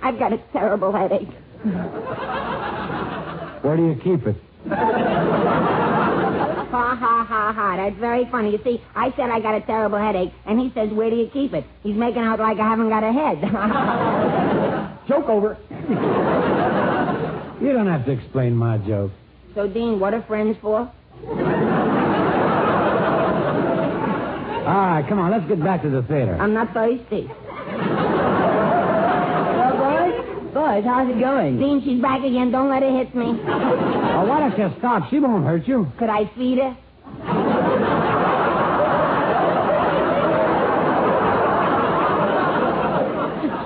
I've got a terrible headache. Where do you keep it? Ha. That's very funny. You see, I said I got a terrible headache, and he says, where do you keep it? He's making out like I haven't got a head. Joke over. You don't have to explain my joke. So, Dean, what are friends for? All right, come on, let's get back to the theater. I'm not thirsty. Well, boys, how's it going? Dean, she's back again. Don't let her hit me. Well, why don't you stop? She won't hurt you. Could I feed her?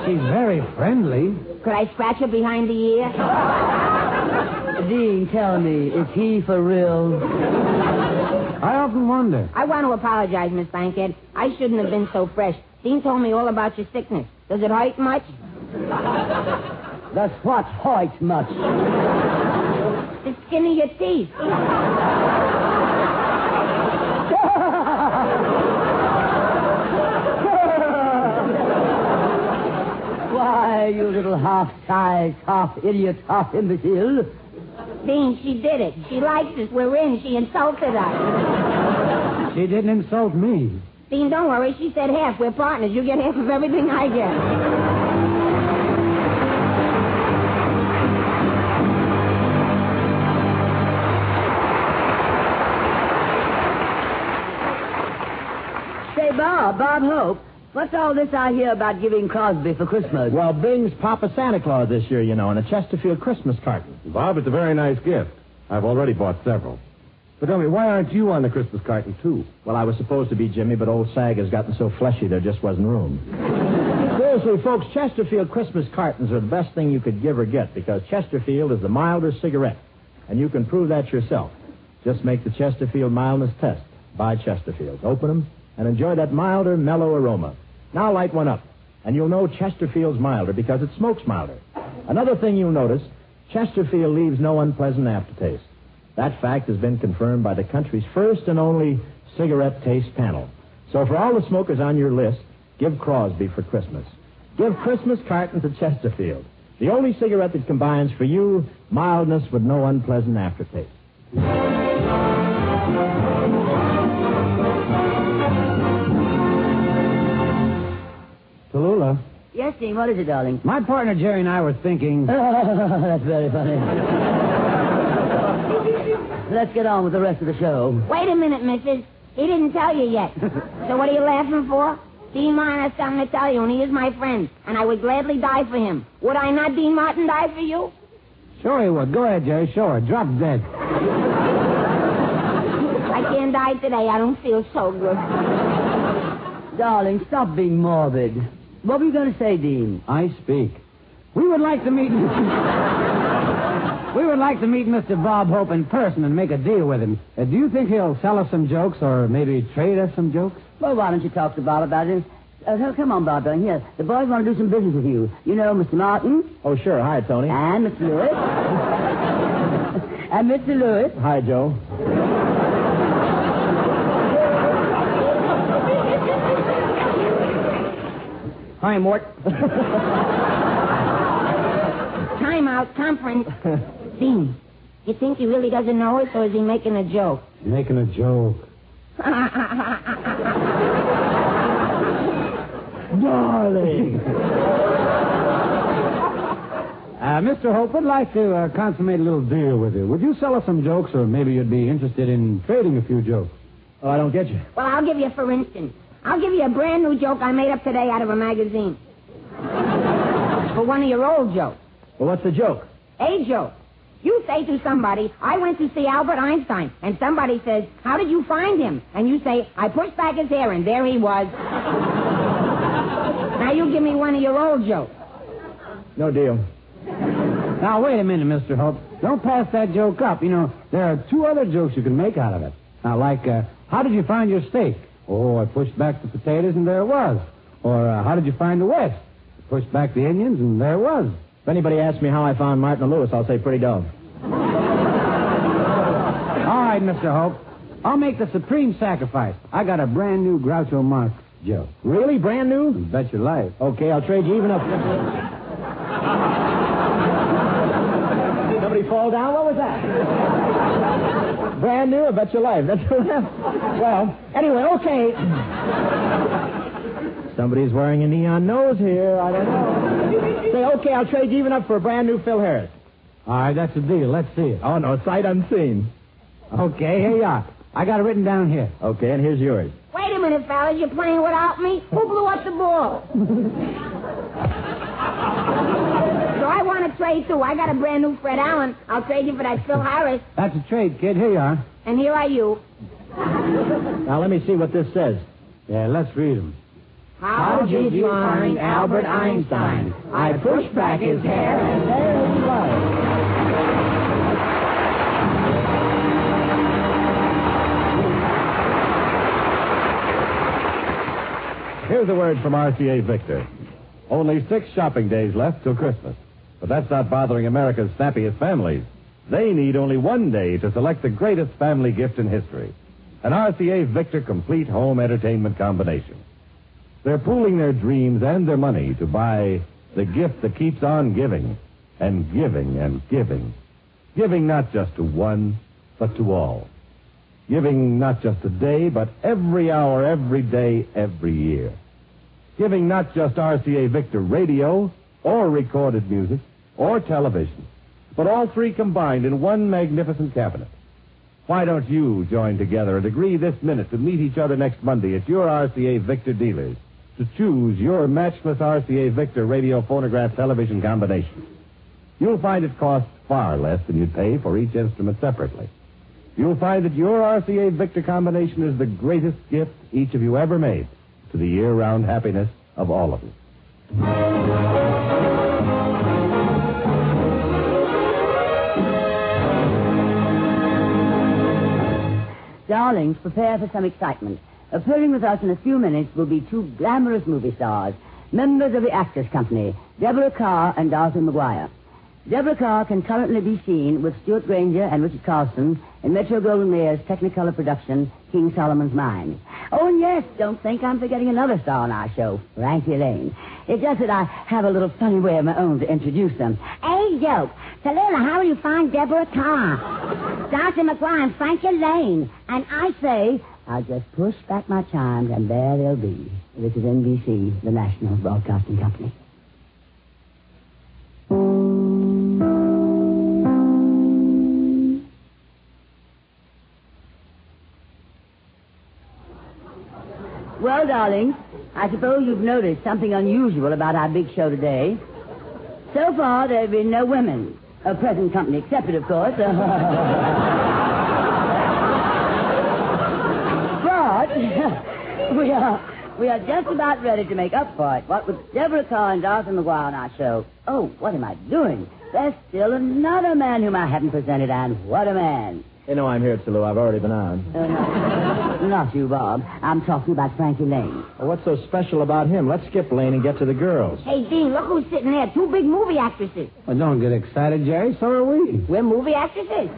She's very friendly. Could I scratch her behind the ear? Dean, tell me, is he for real? I often wonder. I want to apologize, Miss Bankhead. I shouldn't have been so fresh. Dean told me all about your sickness. Does it hurt much? Does what hurt much? The skin of your teeth. Why, lie, you little half-shy, half-idiot, half-imbecile. Dean, she did it. She likes us. We're in. She insulted us. She didn't insult me. Dean, don't worry. She said half. We're partners. You get half of everything I get. Bob Hope, what's all this I hear about giving Crosby for Christmas? Well, Bing's Papa Santa Claus this year, you know, in a Chesterfield Christmas carton. Bob, it's a very nice gift. I've already bought several. But tell me, why aren't you on the Christmas carton, too? Well, I was supposed to be, Jimmy, but old Sag has gotten so fleshy there just wasn't room. Seriously, folks, Chesterfield Christmas cartons are the best thing you could give or get because Chesterfield is the milder cigarette. And you can prove that yourself. Just make the Chesterfield mildness test. Buy Chesterfields. Open them. And enjoy that milder, mellow aroma. Now light one up, and you'll know Chesterfield's milder because it smokes milder. Another thing you'll notice, Chesterfield leaves no unpleasant aftertaste. That fact has been confirmed by the country's first and only cigarette taste panel. So for all the smokers on your list, give Crosby for Christmas. Give Christmas carton to Chesterfield, the only cigarette that combines for you mildness with no unpleasant aftertaste. Tallulah. Yes, Dean, what is it, darling? My partner Jerry and I were thinking... That's very funny. Let's get on with the rest of the show. Wait a minute, missus. He didn't tell you yet. So what are you laughing for? Dean Martin has something to tell you, and he is my friend, and I would gladly die for him. Would I not, Dean Martin, die for you? Sure he would. Go ahead, Jerry, sure. Drop dead. I can't die today. I don't feel so good. Darling, stop being morbid. What were you going to say, Dean? I speak. We would like to meet... We would like to meet Mr. Bob Hope in person and make a deal with him. Do you think he'll sell us some jokes or maybe trade us some jokes? Well, why don't you talk to Bob about it? Come on, Bob, darling. Here, the boys want to do some business with you. You know Mr. Martin? Oh, sure. Hi, Tony. And Mr. Lewis. And Mr. Lewis. Hi, Joe. Hi, Mort. Time out, conference. Dean, you think he really doesn't know us, or is he making a joke? Making a joke. Darling. Mr. Hope, I'd like to consummate a little deal with you. Would you sell us some jokes, or maybe you'd be interested in trading a few jokes? Oh, I don't get you. Well, I'll give you, for instance. I'll give you a brand new joke I made up today out of a magazine. For one of your old jokes. Well, what's the joke? A joke. You say to somebody, I went to see Albert Einstein, and somebody says, how did you find him? And you say, I pushed back his hair, and there he was. Now you give me one of your old jokes. No deal. Now, wait a minute, Mr. Hope. Don't pass that joke up. You know, there are two other jokes you can make out of it. Now, like, how did you find your steak? Oh, I pushed back the potatoes, and there it was. Or, how did you find the West? I pushed back the Indians, and there it was. If anybody asks me how I found Martin and Lewis, I'll say pretty dumb. All right, Mr. Hope. I'll make the supreme sacrifice. I got a brand-new Groucho Marx joke. Really? Brand new? You bet your life. Okay, I'll trade you even up. Somebody fall down? What was that? Brand new, I bet your life. That's well, anyway, okay. Somebody's wearing a neon nose here. I don't know. Say, okay, I'll trade you even up for a brand new Phil Harris. All right, that's the deal. Let's see it. Oh, no, sight unseen. Okay, here you are. I got it written down here. Okay, and here's yours. Wait a minute, fellas. You're playing without me? Who blew up the ball? So I want to trade, too. I got a brand new Fred Allen. I'll trade you for that Phil Harris. That's a trade, kid. Here you are. And here are you. Now, let me see what this says. Yeah, let's read them. How did you find Albert Einstein? I pushed back his hair, and there he was. Here's a word from RCA Victor. Only 6 shopping days left till Christmas. But that's not bothering America's snappiest families. They need only one day to select the greatest family gift in history. An RCA Victor complete home entertainment combination. They're pooling their dreams and their money to buy The gift that keeps on giving, and giving and giving. Giving not just to one, but to all. Giving not just today, but every hour, every day, every year. Giving not just RCA Victor radio, or recorded music, or television, but all three combined in one magnificent cabinet. Why don't you join together and agree this minute to meet each other next Monday at your RCA Victor dealers to choose your matchless RCA Victor radio phonograph television combination? You'll find it costs far less than you'd pay for each instrument separately. You'll find that your RCA Victor combination is the greatest gift each of you ever made to the year-round happiness of all of you. Darlings, prepare for some excitement. Appearing with us in a few minutes will be two glamorous movie stars, members of the Actors Company, Deborah Carr and Dorothy McGuire. Deborah Carr can currently be seen with Stuart Granger and Richard Carlson in Metro-Goldwyn-Mayer's Technicolor production, King Solomon's Mine. Oh, and yes, don't think I'm forgetting another star on our show, Frankie Lane. It's just that I have a little funny way of my own to introduce them. Hey, joke. Tallulah, how will you find Deborah Carr? Dorothy McGuire and Frankie Lane. And I say, I'll just push back my chimes and there they'll be. This is NBC, the National Broadcasting Company. Well, darlings, I suppose you've noticed something unusual about our big show today. So far, there have been no women. Of present company excepted, of course. But we are just about ready to make up for it. What with Deborah Carr and Dorothy McGuire on our show. Oh, what am I doing? There's still another man whom I haven't presented, and what a man. You know I'm here, Tallulah. I've already been on. Not you, Bob. I'm talking about Frankie Lane. Well, what's so special about him? Let's skip Lane and get to the girls. Hey, Dean, look who's sitting there. Two big movie actresses. Well, don't get excited, Jerry. So are we. We're movie actresses.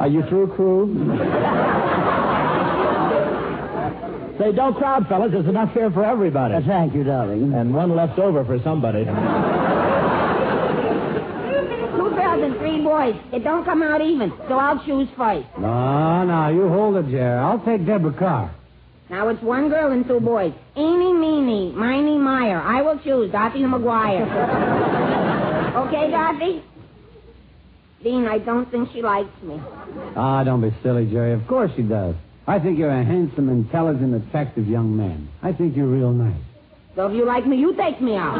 Are you through, crew? Say, don't crowd, fellas. There's enough here for everybody. Thank you, darling. And one left over for somebody. 2,003 boys. They don't come out even, so I'll choose first. No, you hold it, Jerry. I'll take Deborah Carr. Now it's one girl and two boys. Eeny, meeny, miny, mire. I will choose Dorothy McGuire. Okay, Dorothy? Dean, I don't think she likes me. Ah, don't be silly, Jerry. Of course she does. I think you're a handsome, intelligent, attractive young man. I think you're real nice. So if you like me, you take me out.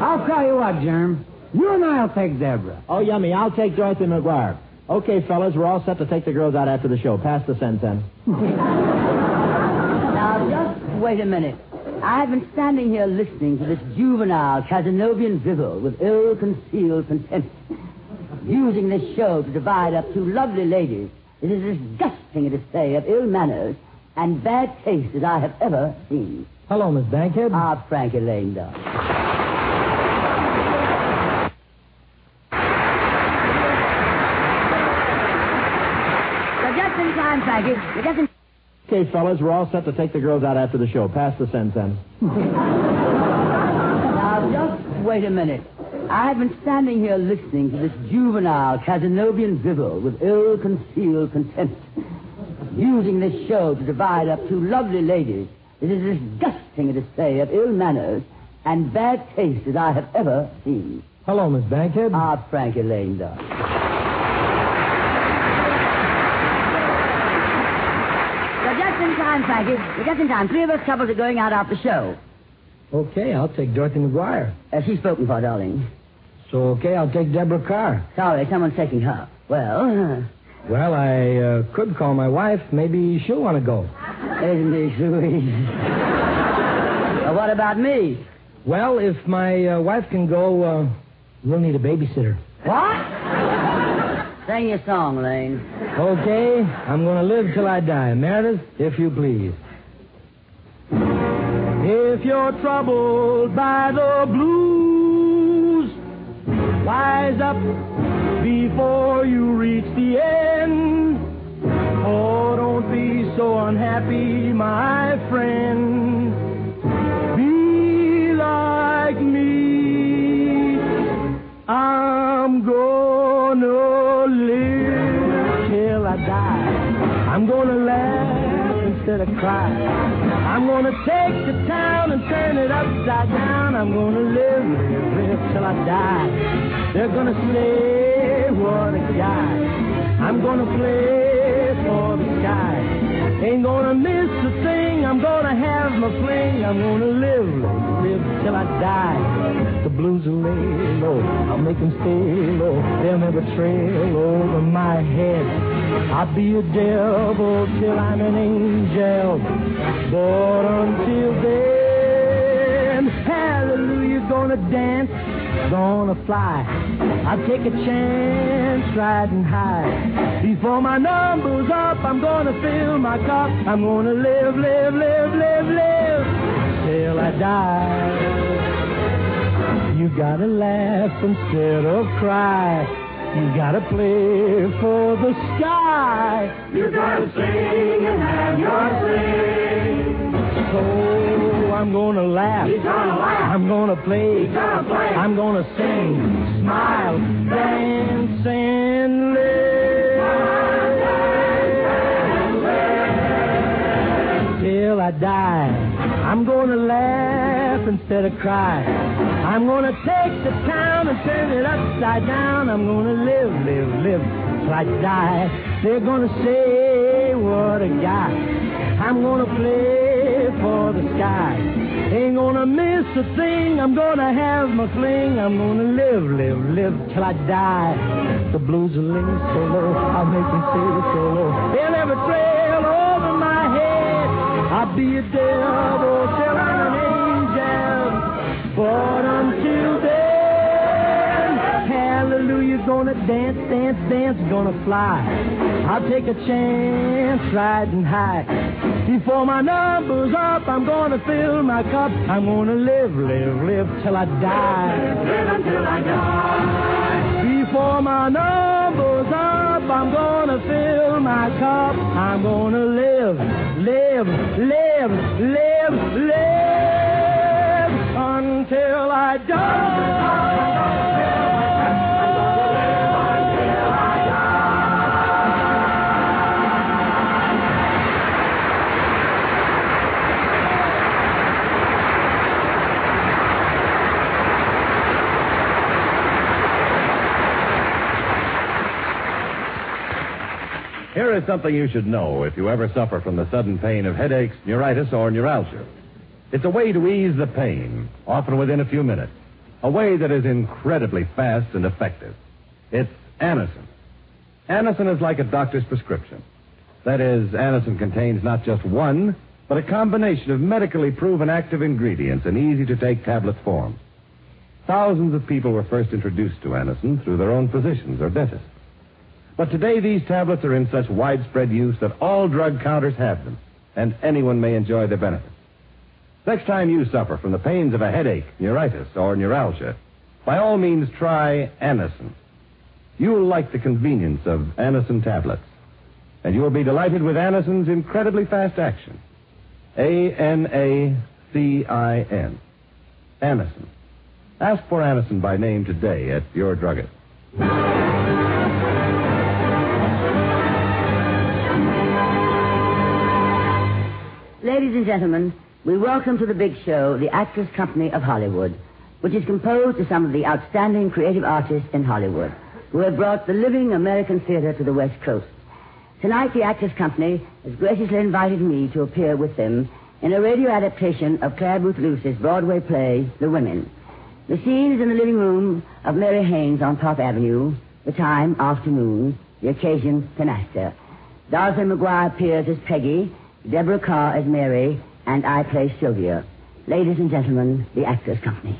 I'll tell you what, Jerm. You and I'll take Deborah. Oh, yummy. I'll take Dorothy McGuire. Okay, fellas, we're all set to take the girls out after the show. Pass the sen-sen. Now, just wait a minute. I've been standing here listening to this juvenile Casanovian drivel with ill-concealed contempt. Using this show to divide up two lovely ladies is as disgusting a display of ill manners and bad taste as I have ever seen. Hello, Miss Bankhead. Ah, Frankie Lane, darling. We're just in time, Frankie. We're just in... Okay, fellas, we're all set to take the girls out after the show. Pass the sen-sen. Now, just wait a minute. I've been standing here listening to this juvenile Casanovian drivel with ill-concealed contempt. Using this show to divide up two lovely ladies is as disgusting a display of ill manners and bad taste as I have ever seen. Hello, Miss Bankhead. Ah, Frankie Lane, darling. We're just in time, Frankie. We're just in time. Three of us couples are going out after the show. Okay, I'll take Dorothy McGuire. She's spoken for, darling. So, okay, I'll take Deborah Carr. Sorry, someone's taking her. Well, I could call my wife. Maybe she'll want to go. Isn't he sweet? Well, what about me? Well, if my wife can go, we'll need a babysitter. What? Sing your song, Lane. Okay, I'm going to live till I die. Meredith, if you please. If you're troubled by the blues, Wise up before you reach the end. Oh, don't be so unhappy, my friend. Be like me. I'm gonna live till I die. I'm gonna laugh instead of cry. I'm gonna take the town and turn it upside down. I'm gonna live till I die. They're gonna say what a guy. I'm gonna play for the sky. Ain't gonna miss a thing. I'm gonna have my fling. I'm gonna live till I die. The blues will lay low. I'll make them stay low. They'll never trail over my head. I'll be a devil till I'm an angel. But until then, hallelujah's gonna dance, gonna fly. I'll take a chance riding high. Before my number's up, I'm gonna fill my cup. I'm gonna live till I die. You gotta laugh instead of cry. You gotta play for the sky. You gotta sing and have your say. So I'm gonna laugh. He's gonna laugh. I'm gonna play. He's gonna play. I'm gonna sing, smile, dance, and live till I die. I'm gonna laugh instead of cry. I'm gonna take the town and turn it upside down. I'm gonna live till I die. They're gonna say what a guy. I'm gonna play for the sky. Ain't gonna miss a thing. I'm gonna have my fling. I'm gonna live till I die. The blues will lay so low. I'll make them say it so low. They'll never trail over my head. I'll be a devil till I'm an angel. But until then, hallelujah's gonna dance, gonna fly. I'll take a chance riding high. Before my number's up, I'm gonna fill my cup. I'm gonna live till I die. Live until I die. Before my number's up, I'm gonna fill my cup. I'm gonna live until I die. Here is something you should know if you ever suffer from the sudden pain of headaches, neuritis, or neuralgia. It's a way to ease the pain, often within a few minutes. A way that is incredibly fast and effective. It's Anacin. Anacin is like a doctor's prescription. That is, Anacin contains not just one, but a combination of medically proven active ingredients in easy-to-take tablet form. Thousands of people were first introduced to Anacin through their own physicians or dentists. But today, these tablets are in such widespread use that all drug counters have them, and anyone may enjoy their benefits. Next time you suffer from the pains of a headache, neuritis, or neuralgia, by all means try Anacin. You'll like the convenience of Anacin tablets, and you'll be delighted with Anacin's incredibly fast action. Anacin. Anacin. Ask for Anacin by name today at your druggist. Ladies and gentlemen, we welcome to the big show, the Actors Company of Hollywood, which is composed of some of the outstanding creative artists in Hollywood who have brought the living American theater to the West Coast. Tonight, the Actors Company has graciously invited me to appear with them in a radio adaptation of Claire Booth Luce's Broadway play, The Women. The scene is in the living room of Mary Haynes on Park Avenue, the time, afternoon, the occasion, canasta. Dorothy McGuire appears as Peggy, Deborah Carr as Mary, and I play Sylvia. Ladies and gentlemen, the Actors Company.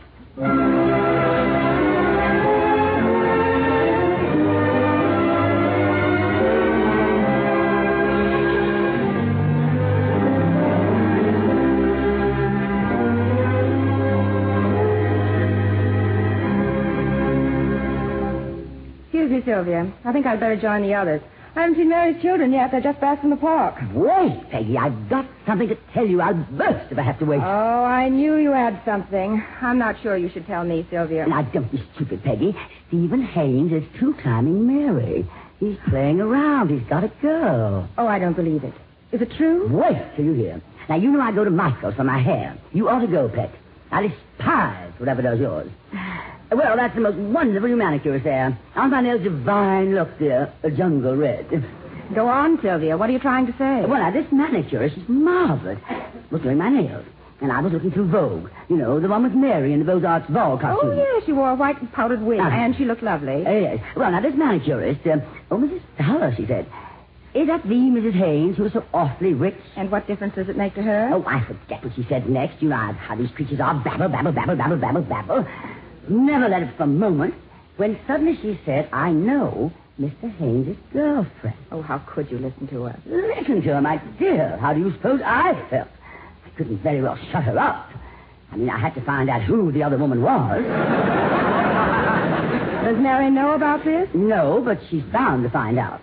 Sylvia. I think I'd better join the others. I haven't seen Mary's children yet. They're just back from the park. Wait, Peggy. I've got something to tell you. I'll burst if I have to wait. Oh, I knew you had something. I'm not sure you should tell me, Sylvia. Now, don't be stupid, Peggy. Stephen Haynes is two-timing Mary. He's playing around. He's got a girl. Oh, I don't believe it. Is it true? Wait till you hear. Now, you know I go to Michael's for my hair. You ought to go, Peg. I despise whatever does yours. Well, that's the most wonderful new manicure there. Aunt Vanelle's divine look, dear. A jungle red. Go on, Sylvia. What are you trying to say? Well, now, this manicurist is marvelous. Look during my nails. And I was looking through Vogue. You know, the one with Mary in the Beaux-Arts ball costume. Oh, yes, she wore a white and powdered wig. And she looked lovely. Yes. Well, now, this manicurist... Mrs. Fowler, she said... Is that the Mrs. Haynes who was so awfully rich? And what difference does it make to her? Oh, I forget what she said next. You know how these creatures are. Babble, babble, babble, babble, babble, babble. Never let it for a moment. When suddenly she said, I know Mr. Haynes' girlfriend. Oh, how could you listen to her? Listen to her, my dear. How do you suppose I felt? I couldn't very well shut her up. I mean, I had to find out who the other woman was. Does Mary know about this? No, but she's bound to find out.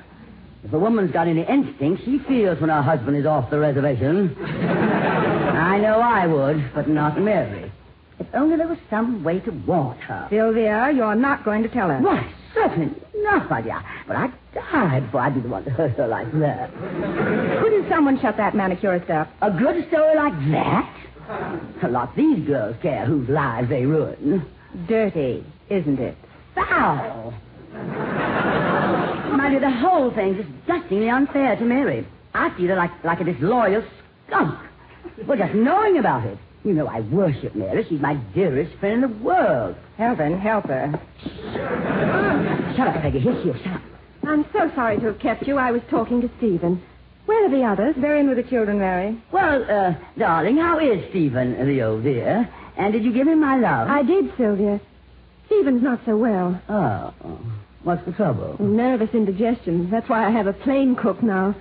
If a woman's got any instinct, she feels when her husband is off the reservation. I know I would, but not Mary. If only there was some way to warn her. Sylvia, you're not going to tell her. Why, certainly not, my dear. But I'd die before I'd be the one to hurt her like that. Couldn't someone shut that manicurist up? A good story like that? A lot these girls care whose lives they ruin. Dirty, isn't it? Foul! My dear, the whole thing's disgustingly unfair to Mary. I feel like a disloyal skunk. Well, just knowing about it. You know I worship Mary. She's my dearest friend in the world. Heaven help her. Shut up, Peggy. Here she is. Shut up. I'm so sorry to have kept you. I was talking to Stephen. Where are the others? They're in with the children, Mary. Well, darling, how is Stephen, the old dear? And did you give him my love? I did, Sylvia. Stephen's not so well. Oh. What's the trouble? Nervous indigestion. That's why I have a plain cook now.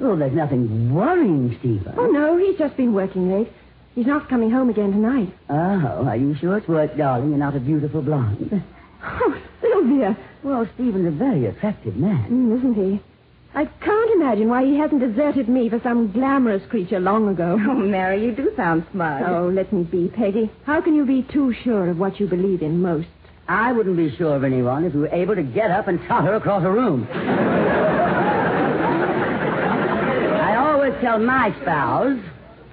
Oh, there's nothing worrying, Stephen. Oh, no. He's just been working late. He's not coming home again tonight. Oh, are you sure it's work, darling, and not a beautiful blonde? Oh, Sylvia. Well, Stephen's a very attractive man. Isn't he? I can't imagine why he hasn't deserted me for some glamorous creature long ago. Oh, Mary, you do sound smug. Oh, let me be, Peggy. How can you be too sure of what you believe in most? I wouldn't be sure of anyone if we were able to get up and totter across a room. I always tell my spouse,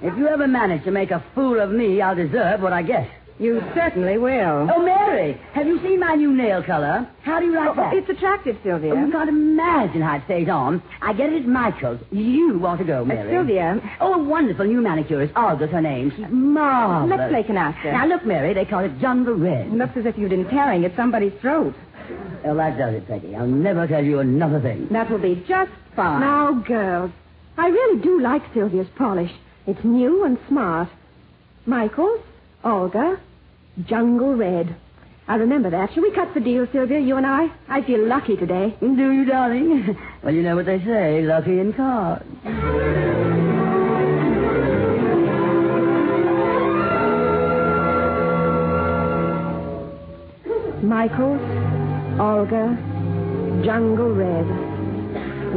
if you ever manage to make a fool of me, I'll deserve what I get. You certainly will. Oh, Mary, have you seen my new nail color? How do you like that? It's attractive, Sylvia. Oh, you can't imagine how it stays on. I get it at Michael's. You ought to go, Mary. Sylvia. Oh, a wonderful new manicurist. Olga's her name. She's marvelous. Let's play canasta. Now, look, Mary, they call it jungle red. It looks as if you'd been tearing at somebody's throat. Well, that does it, Peggy. I'll never tell you another thing. That will be just fine. Now, girls, I really do like Sylvia's polish. It's new and smart. Michael's, Olga... jungle red. I remember that. Shall we cut the deal, Sylvia, you and I? I feel lucky today. Do you, darling? Well, you know what they say, lucky in cards. Michael's, Olga, jungle red.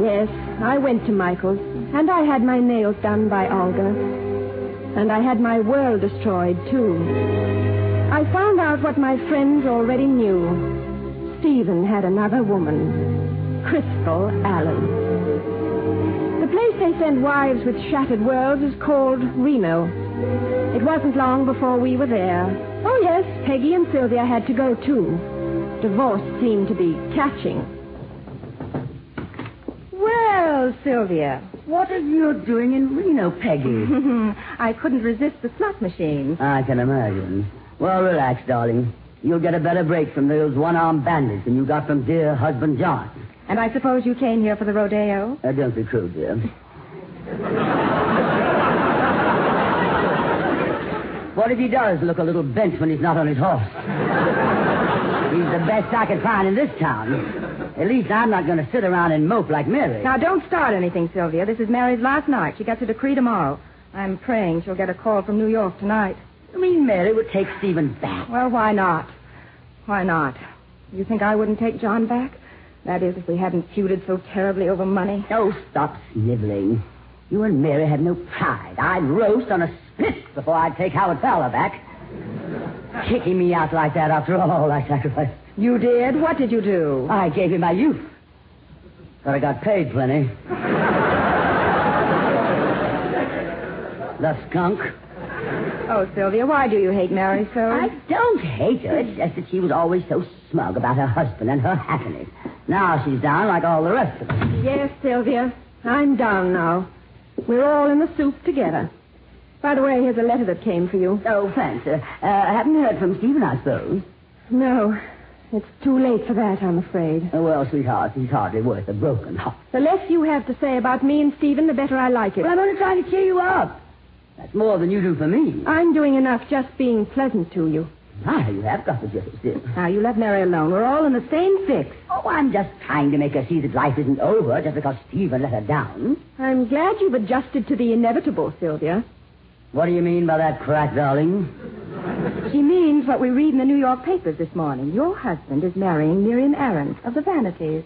Yes, I went to Michael's, and I had my nails done by Olga. And I had my world destroyed, too. I found out what my friends already knew. Stephen had another woman, Crystal Allen. The place they send wives with shattered worlds is called Reno. It wasn't long before we were there. Oh, yes, Peggy and Sylvia had to go, too. Divorce seemed to be catching. Well, Sylvia, what are you doing in Reno, Peggy? I couldn't resist the slot machine. I can imagine. Well, relax, darling. You'll get a better break from those one-armed bandits than you got from dear husband John. And I suppose you came here for the rodeo? Don't be crude, dear. What if he does look a little bent when he's not on his horse? He's the best I could find in this town. At least I'm not going to sit around and mope like Mary. Now, don't start anything, Sylvia. This is Mary's last night. She gets a decree tomorrow. I'm praying she'll get a call from New York tonight. You mean Mary would take Stephen back? Well, why not? Why not? You think I wouldn't take John back? That is, if we hadn't feuded so terribly over money. Oh, stop sniveling. You and Mary have no pride. I'd roast on a spit before I'd take Howard Fowler back. Kicking me out like that after all I sacrificed. You did? What did you do? I gave him my youth. Thought I got paid plenty. The skunk. Oh, Sylvia, why do you hate Mary so? I don't hate her. It's just that she was always so smug about her husband and her happiness. Now she's down like all the rest of us. Yes, Sylvia. I'm down now. We're all in the soup together. By the way, here's a letter that came for you. Oh, thanks. I haven't heard from Stephen, I suppose. No. It's too late for that, I'm afraid. Oh, well, sweetheart, he's hardly worth a broken heart. The less you have to say about me and Stephen, the better I like it. Well, I'm only trying to cheer you up. That's more than you do for me. I'm doing enough just being pleasant to you. Ah, you have got the gist of it. Now, you let Mary alone. We're all in the same fix. Oh, I'm just trying to make her see that life isn't over just because Stephen let her down. I'm glad you've adjusted to the inevitable, Sylvia. What do you mean by that crack, darling? She means what we read in the New York papers this morning. Your husband is marrying Miriam Arendt of the Vanities.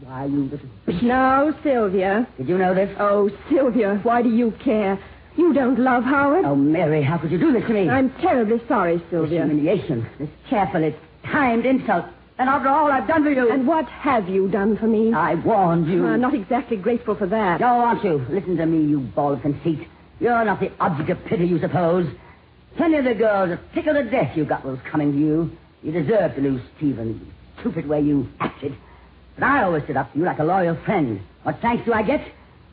Why, you little bitch. No, Sylvia. Did you know this? Oh, Sylvia, why do you care? You don't love Howard. Oh, Mary, how could you do this to me? I'm terribly sorry, Sylvia. This humiliation, this carefully timed insult. And after all I've done for you. And what have you done for me? I warned you. I'm not exactly grateful for that. Oh, aren't you? Listen to me, you ball of conceit. You're not the object of pity, you suppose. Plenty of the girls are tickled to death you got was coming to you. You deserve to lose Stephen, you stupid way you acted. But I always stood up to you like a loyal friend. What thanks do I get?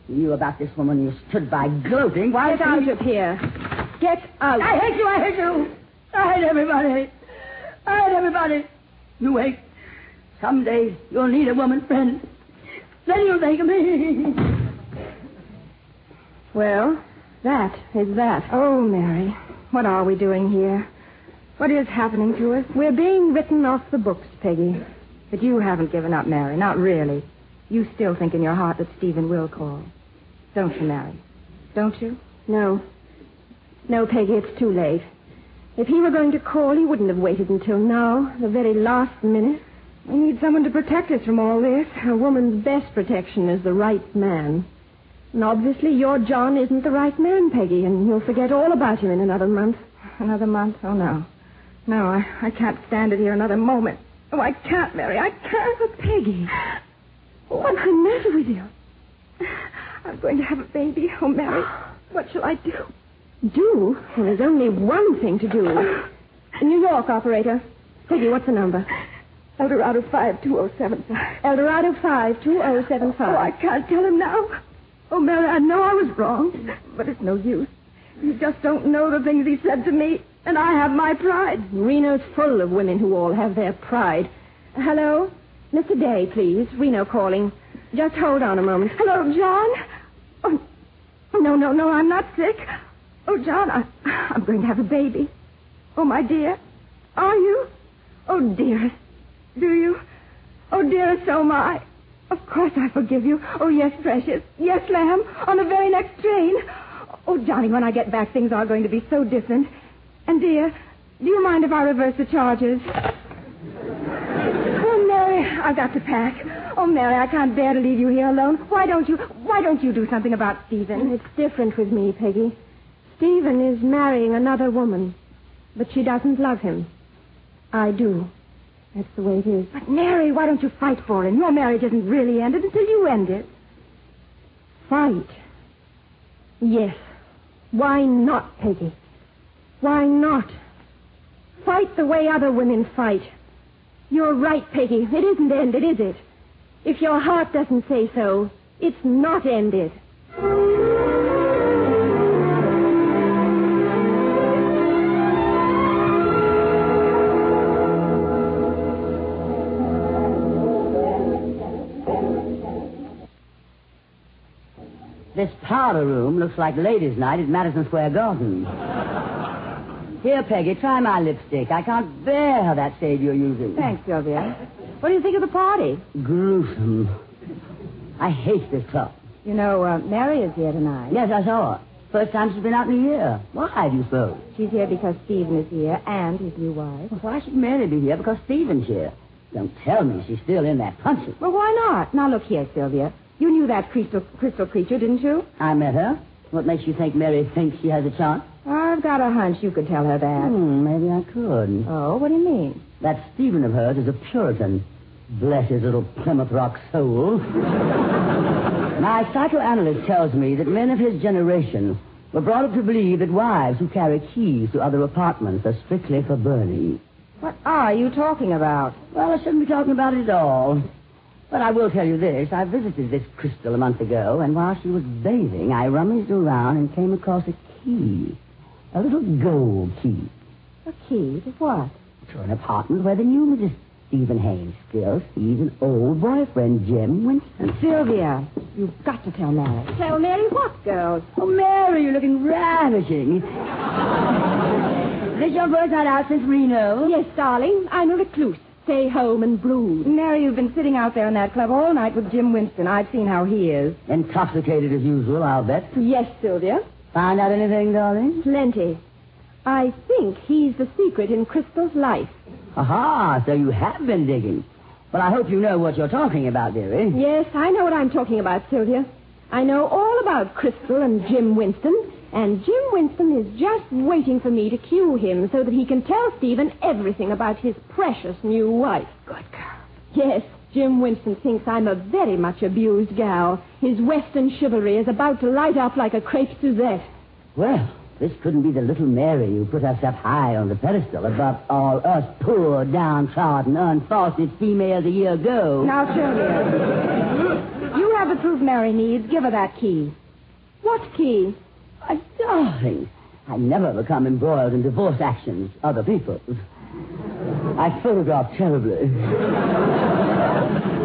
You knew about this woman you stood by gloating. Why get out of here. Get out. I hate you, I hate you. I hate everybody. I hate everybody. You wait. Some day you'll need a woman friend. Then you'll think of me. Well, that is that. Oh, Mary, what are we doing here? What is happening to us? We're being written off the books, Peggy. But you haven't given up, Mary, not really. You still think in your heart that Stephen will call. Don't you, Mary? Don't you? No. No, Peggy, it's too late. If he were going to call, he wouldn't have waited until now, the very last minute. We need someone to protect us from all this. A woman's best protection is the right man. And obviously your John isn't the right man, Peggy, and you'll forget all about him in another month. Another month? Oh, no. No, I can't stand it here another moment. Oh, I can't, Mary. I can't. But, Peggy... What's the matter with you? I'm going to have a baby. Oh, Mary, what shall I do? Do? Well, there's only one thing to do. New York, operator. Peggy, what's the number? Eldorado 52075. Eldorado 52075. Oh, I can't tell him now. Oh, Mary, I know I was wrong, but it's no use. You just don't know the things he said to me, and I have my pride. Reno's full of women who all have their pride. Hello? Mr. Day, please. Reno calling. Just hold on a moment. Hello, John. Oh, no, I'm not sick. Oh, John, I'm going to have a baby. Oh, my dear. Are you? Oh, dearest. Do you? Oh, dearest, so am I. Of course I forgive you. Oh, yes, precious. Yes, lamb. On the very next train. Oh, Johnny, when I get back, things are going to be so different. And, dear, do you mind if I reverse the charges? I've got to pack. Oh, Mary, I can't bear to leave you here alone. Why don't you do something about Stephen? It's different with me, Peggy. Stephen is marrying another woman, but she doesn't love him. I do. That's the way it is. But, Mary, why don't you fight for him? Your marriage isn't really ended until you end it. Fight? Yes. Why not, Peggy? Why not? Fight the way other women fight. You're right, Peggy. It isn't ended, is it? If your heart doesn't say so, it's not ended. This powder room looks like ladies' night at Madison Square Garden. Here, Peggy, try my lipstick. I can't bear that shade you're using. Thanks, Sylvia. What do you think of the party? Gruesome. I hate this club. You know, Mary is here tonight. Yes, I saw her. First time she's been out in a year. Why, do you suppose? She's here because Stephen is here and his new wife. Well, why should Mary be here because Stephen's here? Don't tell me she's still in that punching. Well, why not? Now, look here, Sylvia. You knew that crystal creature, didn't you? I met her. What makes you think Mary thinks she has a chance? I've got a hunch you could tell her that. Maybe I could. Oh, what do you mean? That Stephen of hers is a Puritan. Bless his little Plymouth Rock soul. My psychoanalyst tells me that men of his generation were brought up to believe that wives who carry keys to other apartments are strictly for burning. What are you talking about? Well, I shouldn't be talking about it at all. But I will tell you this. I visited this crystal a month ago, and while she was bathing, I rummaged around and came across a key. A little gold key. A key to what? To an apartment where the new Mrs. Stephen Haynes still sees an old boyfriend, Jim Winston. Sylvia, you've got to tell Mary. Tell Mary what, girls? Oh, Mary, you're looking ravishing. Is this your bird's not out since Reno? Yes, darling. I'm a recluse. Stay home and brood. Mary, you've been sitting out there in that club all night with Jim Winston. I've seen how he is. Intoxicated as usual, I'll bet. Yes, Sylvia. Find out anything, darling? Plenty. I think he's the secret in Crystal's life. Aha, so you have been digging. Well, I hope you know what you're talking about, dearie. Yes, I know what I'm talking about, Sylvia. I know all about Crystal and Jim Winston, and Jim Winston is just waiting for me to cue him so that he can tell Stephen everything about his precious new wife. Good girl. Yes, Jim Winston thinks I'm a very much abused gal. His Western chivalry is about to light up like a crepe Suzette. Well, this couldn't be the little Mary who put us up high on the pedestal above all us poor, downtrodden, unfostered females a year ago. Now, Sylvia, you have the proof Mary needs. Give her that key. What key? My darling, I never become embroiled in divorce actions, other people's. I photograph terribly.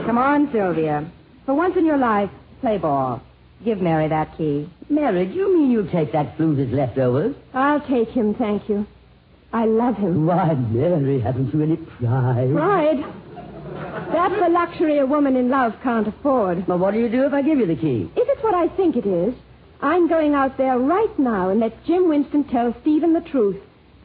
Come on, Sylvia. For once in your life, play ball. Give Mary that key. Mary, do you mean you'll take that flute's leftovers? I'll take him, thank you. I love him. Why, Mary, haven't you any pride? Pride? That's a luxury a woman in love can't afford. Well, what do you do if I give you the key? If it's what I think it is, I'm going out there right now and let Jim Winston tell Stephen the truth.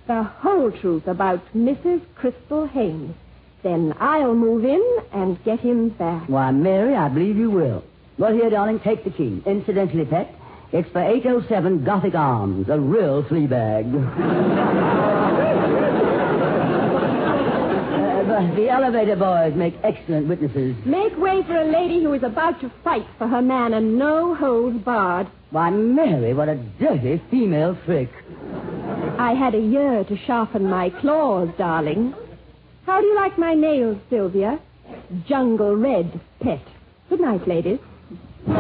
The whole truth about Mrs. Crystal Haynes. Then I'll move in and get him back. Why, Mary, I believe you will. Well, here, darling, take the key. Incidentally, pet, it's for 807 Gothic Arms, a real flea bag. But the elevator boys make excellent witnesses. Make way for a lady who is about to fight for her man and no holds barred. Why, Mary, what a dirty female trick. I had a year to sharpen my claws, darling. How do you like my nails, Sylvia? Jungle red, pet. Good night, ladies. Oh,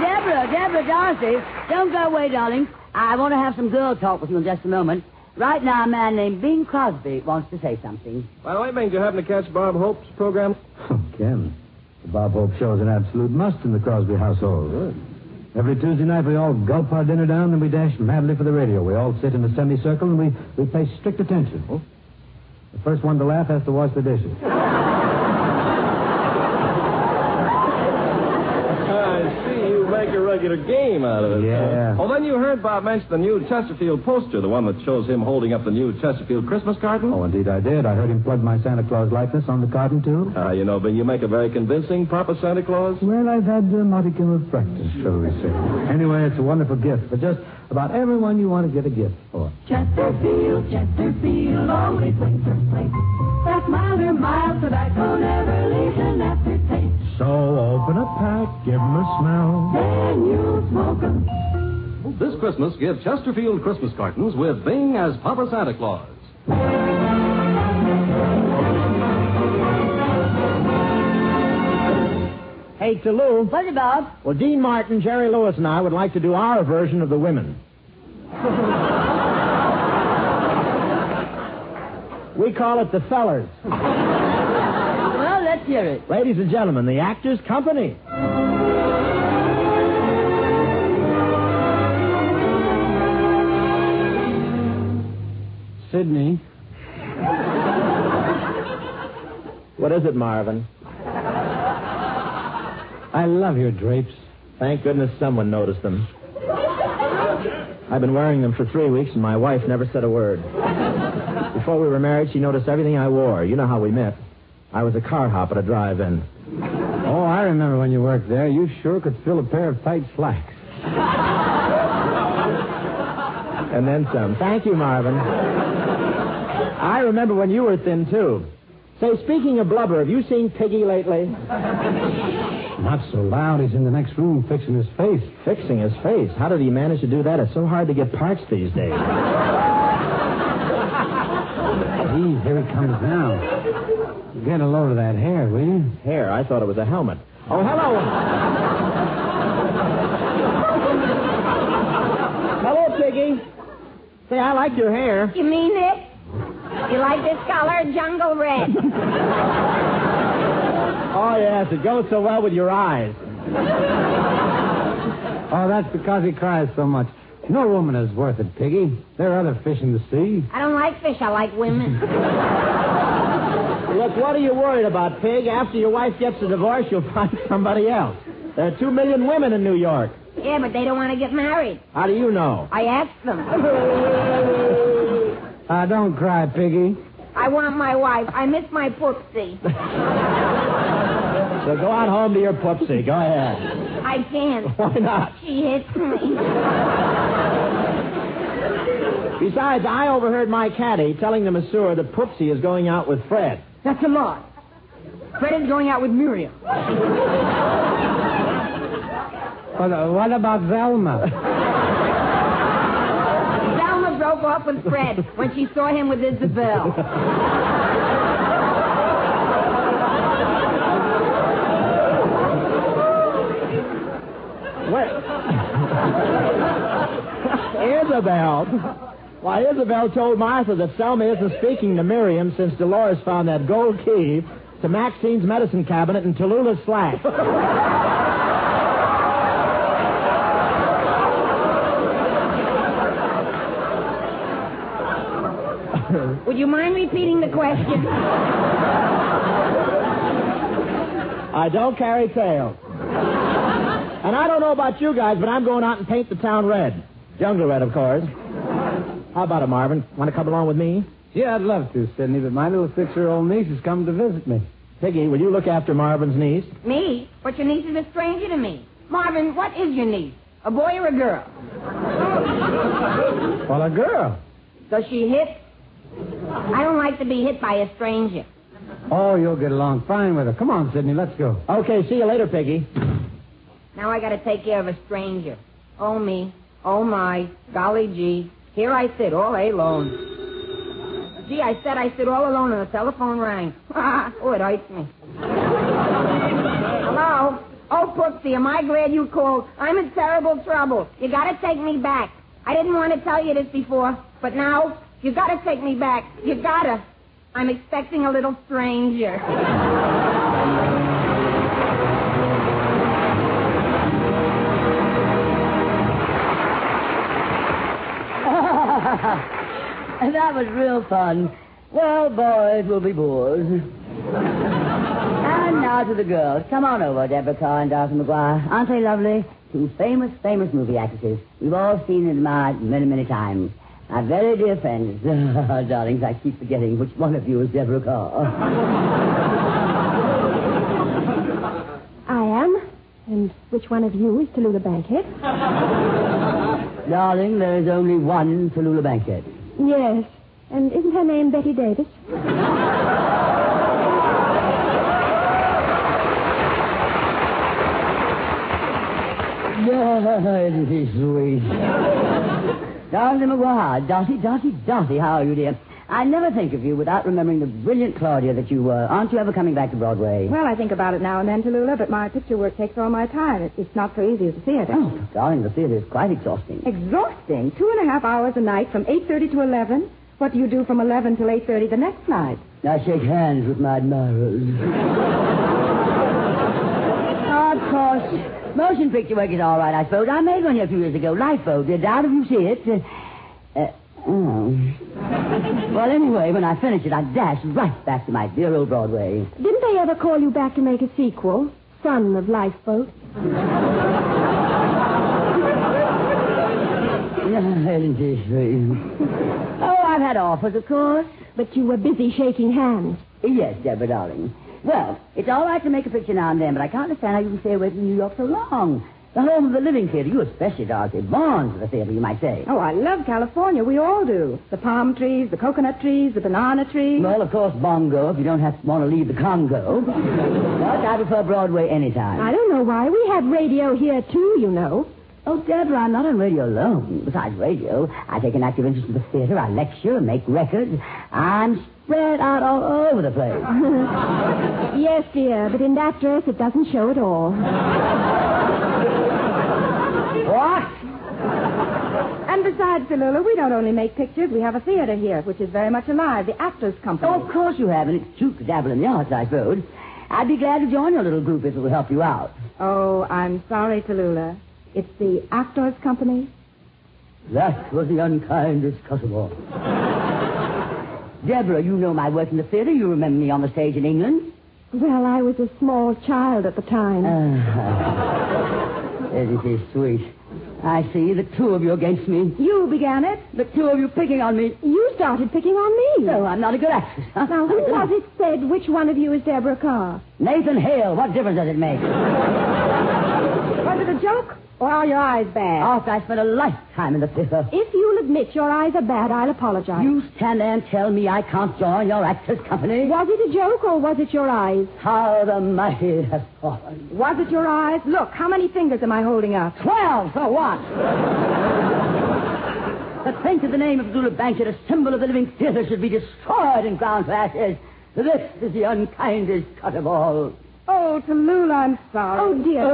Deborah Darcy, don't go away, darling. I want to have some girl talk with you in just a moment. Right now, a man named Bing Crosby wants to say something. By the way, Bing, do you happen to catch Bob Hope's program? Oh, Ken. The Bob Hope show is an absolute must in the Crosby household. Good. Every Tuesday night, we all gulp our dinner down and we dash madly for the radio. We all sit in a semicircle and we pay strict attention. Oh. The first one to laugh has to wash the dishes. I see you make a regular game out of it. Yeah. Oh, then you heard Bob mention the new Chesterfield poster, the one that shows him holding up the new Chesterfield Christmas garden? Oh, indeed I did. I heard him plug my Santa Claus likeness on the garden, too. You know, Bing, you make a very convincing proper Santa Claus. Well, I've had a modicum of practice, shall we say. Anyway, it's a wonderful gift for just about everyone you want to get a gift for. Chesterfield, Chesterfield, always wait for plate. That milder, mild tobacco never leaves an aftertaste. So open a pack, give 'em a smell, then you'll smoke 'em. This Christmas, give Chesterfield Christmas cartons with Bing as Papa Santa Claus. Hey, Tallulah. What's it, Bob? Well, Dean Martin, Jerry Lewis, and I would like to do our version of the women. We call it the fellers. Well, let's hear it. Ladies and gentlemen, the Actors Company. Sydney. What is it, Marvin? I love your drapes. Thank goodness someone noticed them. I've been wearing them for 3 weeks, and my wife never said a word. Before we were married, she noticed everything I wore. You know how we met. I was a car hop at a drive-in. Oh, I remember when you worked there. You sure could fill a pair of tight slacks. And then some. Thank you, Marvin. I remember when you were thin, too. Say, speaking of blubber, have you seen Piggy lately? Not so loud. He's in the next room fixing his face. Fixing his face? How did he manage to do that? It's so hard to get parts these days. Gee, here he comes now. Get a load of that hair, will you? Hair? I thought it was a helmet. Oh, hello. Hello, Piggy. Say, I like your hair. You mean it? You like this color? Jungle red. Oh, yes. It goes so well with your eyes. Oh, that's because he cries so much. No woman is worth it, Piggy. There are other fish in the sea. I don't like fish. I like women. Look, what are you worried about, Pig? After your wife gets a divorce, you'll find somebody else. There are 2 million women in New York. Yeah, but they don't want to get married. How do you know? I asked them. Don't cry, Piggy. I want my wife. I miss my poopsie. So go on home to your poopsie. Go ahead. I can't. Why not? She hits me. Besides, I overheard my caddy telling the masseur that Poopsie is going out with Fred. That's a lie. Fred is going out with Muriel. But what about Velma? Velma broke off with Fred when she saw him with Isabel. What? Isabel? Why, Isabel told Martha that Selma isn't speaking to Miriam since Dolores found that gold key to Maxine's medicine cabinet in Tallulah's slack. Would you mind repeating the question? I don't carry tail. And I don't know about you guys, but I'm going out and paint the town red. Jungle red, of course. How about it, Marvin? Want to come along with me? Yeah, I'd love to, Sidney, but my little 6-year-old niece has come to visit me. Piggy, will you look after Marvin's niece? Me? But your niece is a stranger to me. Marvin, what is your niece? A boy or a girl? Well, a girl. Does she hit? I don't like to be hit by a stranger. Oh, you'll get along fine with her. Come on, Sidney, let's go. Okay, see you later, Piggy. Now I got to take care of a stranger. Oh, me. Oh, my. Golly gee. Here I sit, all alone. Gee, I sit all alone, and the telephone rang. Oh, it hurts me. Hello? Oh, Poopsie, am I glad you called. I'm in terrible trouble. You gotta take me back. I didn't want to tell you this before, but now you gotta take me back. You gotta. I'm expecting a little stranger. And that was real fun. Well, boys will be bored. And now to the girls. Come on over, Deborah Carr and Dorothy McGuire. Aren't they lovely? Two famous, famous movie actresses. We've all seen and admired many, many times. My very dear friends. Darlings, I keep forgetting which one of you is Deborah Carr. I am. And which one of you is Tallulah Bankhead? Darling, there is only one Tallulah Bankhead. Yes. And isn't her name Betty Davis? Yeah, isn't he sweet? Dorothy McGuire, Dottie, how are you, dear? I never think of you without remembering the brilliant Claudia that you were. Aren't you ever coming back to Broadway? Well, I think about it now and then, Tallulah, but my picture work takes all my time. It's not so easy as the theater. Oh, darling, the theater is quite exhausting. Exhausting? 2.5 hours a night from 8:30 to 11? What do you do from 11 till 8:30 the next night? I shake hands with my admirers. Of course. Motion picture work is all right, I suppose. I made one here a few years ago. Lifeboat. Did either of you see it? Well, anyway, when I finish it, I dash right back to my dear old Broadway. Didn't they ever call you back to make a sequel? Son of Lifeboat? Oh, I've had offers, of course. But you were busy shaking hands. Yes, Deborah, darling. Well, it's all right to make a picture now and then, but I can't understand how you can stay away from New York so long. The home of the living theater, you especially, Dorothy, born for the theater, you might say. Oh, I love California. We all do. The palm trees, the coconut trees, the banana trees. Well, of course, bongo, if you don't have to want to leave the Congo. But I prefer Broadway anytime. I don't know why. We have radio here, too, you know. Oh, Deborah, I'm not on radio alone. Besides radio, I take an active interest in the theater. I lecture and make records. I'm spread out all over the place. Yes, dear, but in that dress, it doesn't show at all. What? And besides, Tallulah, we don't only make pictures. We have a theater here, which is very much alive, the Actors Company. Oh, of course you have, and it's cheap to dabble in the arts, I suppose. I'd be glad to join your little group if it would help you out. Oh, I'm sorry, Tallulah. It's the Actors Company. That was the unkindest cut of all. Deborah, you know my work in the theater. You remember me on the stage in England. Well, I was a small child at the time. It is sweet. I see. The two of you against me. You began it. The two of you picking on me. You started picking on me. So I'm not a good actress. Huh? Now, who was it said which one of you is Deborah Carr? Nathan Hale. What difference does it make? Was it a joke? Or are your eyes bad? After I spent a lifetime in the theater. If you'll admit your eyes are bad, I'll apologize. You stand there and tell me I can't join your Actors Company. Was it a joke or was it your eyes? How the mighty has fallen. Was it your eyes? Look, how many fingers am I holding up? 12, for what? But think that the name of Tallulah Bankhead, a symbol of the living theater, should be destroyed and ground to ashes. This is the unkindest cut of all. Oh, Tallulah, I'm sorry. Oh, dear,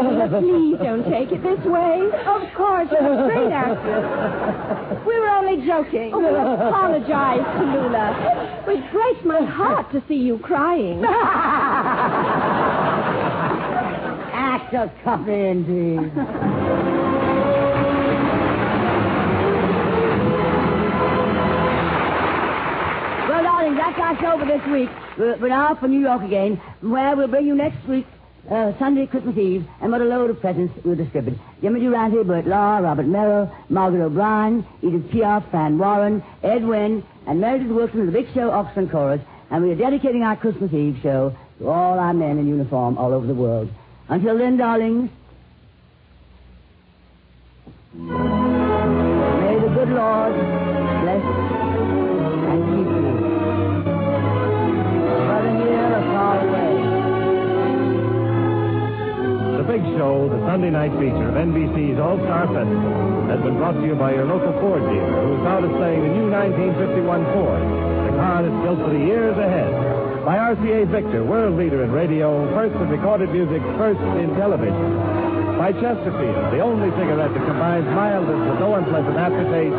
please don't take it this way. Of course, you're a great actress. We were only joking. Oh, I apologize, Tallulah. It breaks my heart to see you crying. Actors Company, indeed. That's our show for this week. We're now for New York again, where we'll bring you next week, Sunday, Christmas Eve, and what a load of presents we'll distribute. Jimmy Durante, Bert Law, Robert Merrill, Margaret O'Brien, Edith Piaf, Fran Warren, Ed Wynn, and Meredith Willson of the Big Show Oxford Chorus, and we are dedicating our Christmas Eve show to all our men in uniform all over the world. Until then, darlings, may the good Lord bless Big Show, the Sunday night feature of NBC's All-Star Festival, has been brought to you by your local Ford dealer, who is now displaying the new 1951 Ford, the car that's built for the years ahead. By RCA Victor, world leader in radio, first in recorded music, first in television. By Chesterfield, the only cigarette that combines mildness with no unpleasant aftertaste.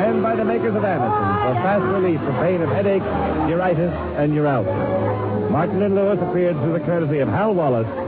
And by the makers of Anacin, for fast relief from pain of headaches, neuritis, and neuralgia. Martin and Lewis appeared through the courtesy of Hal Wallis,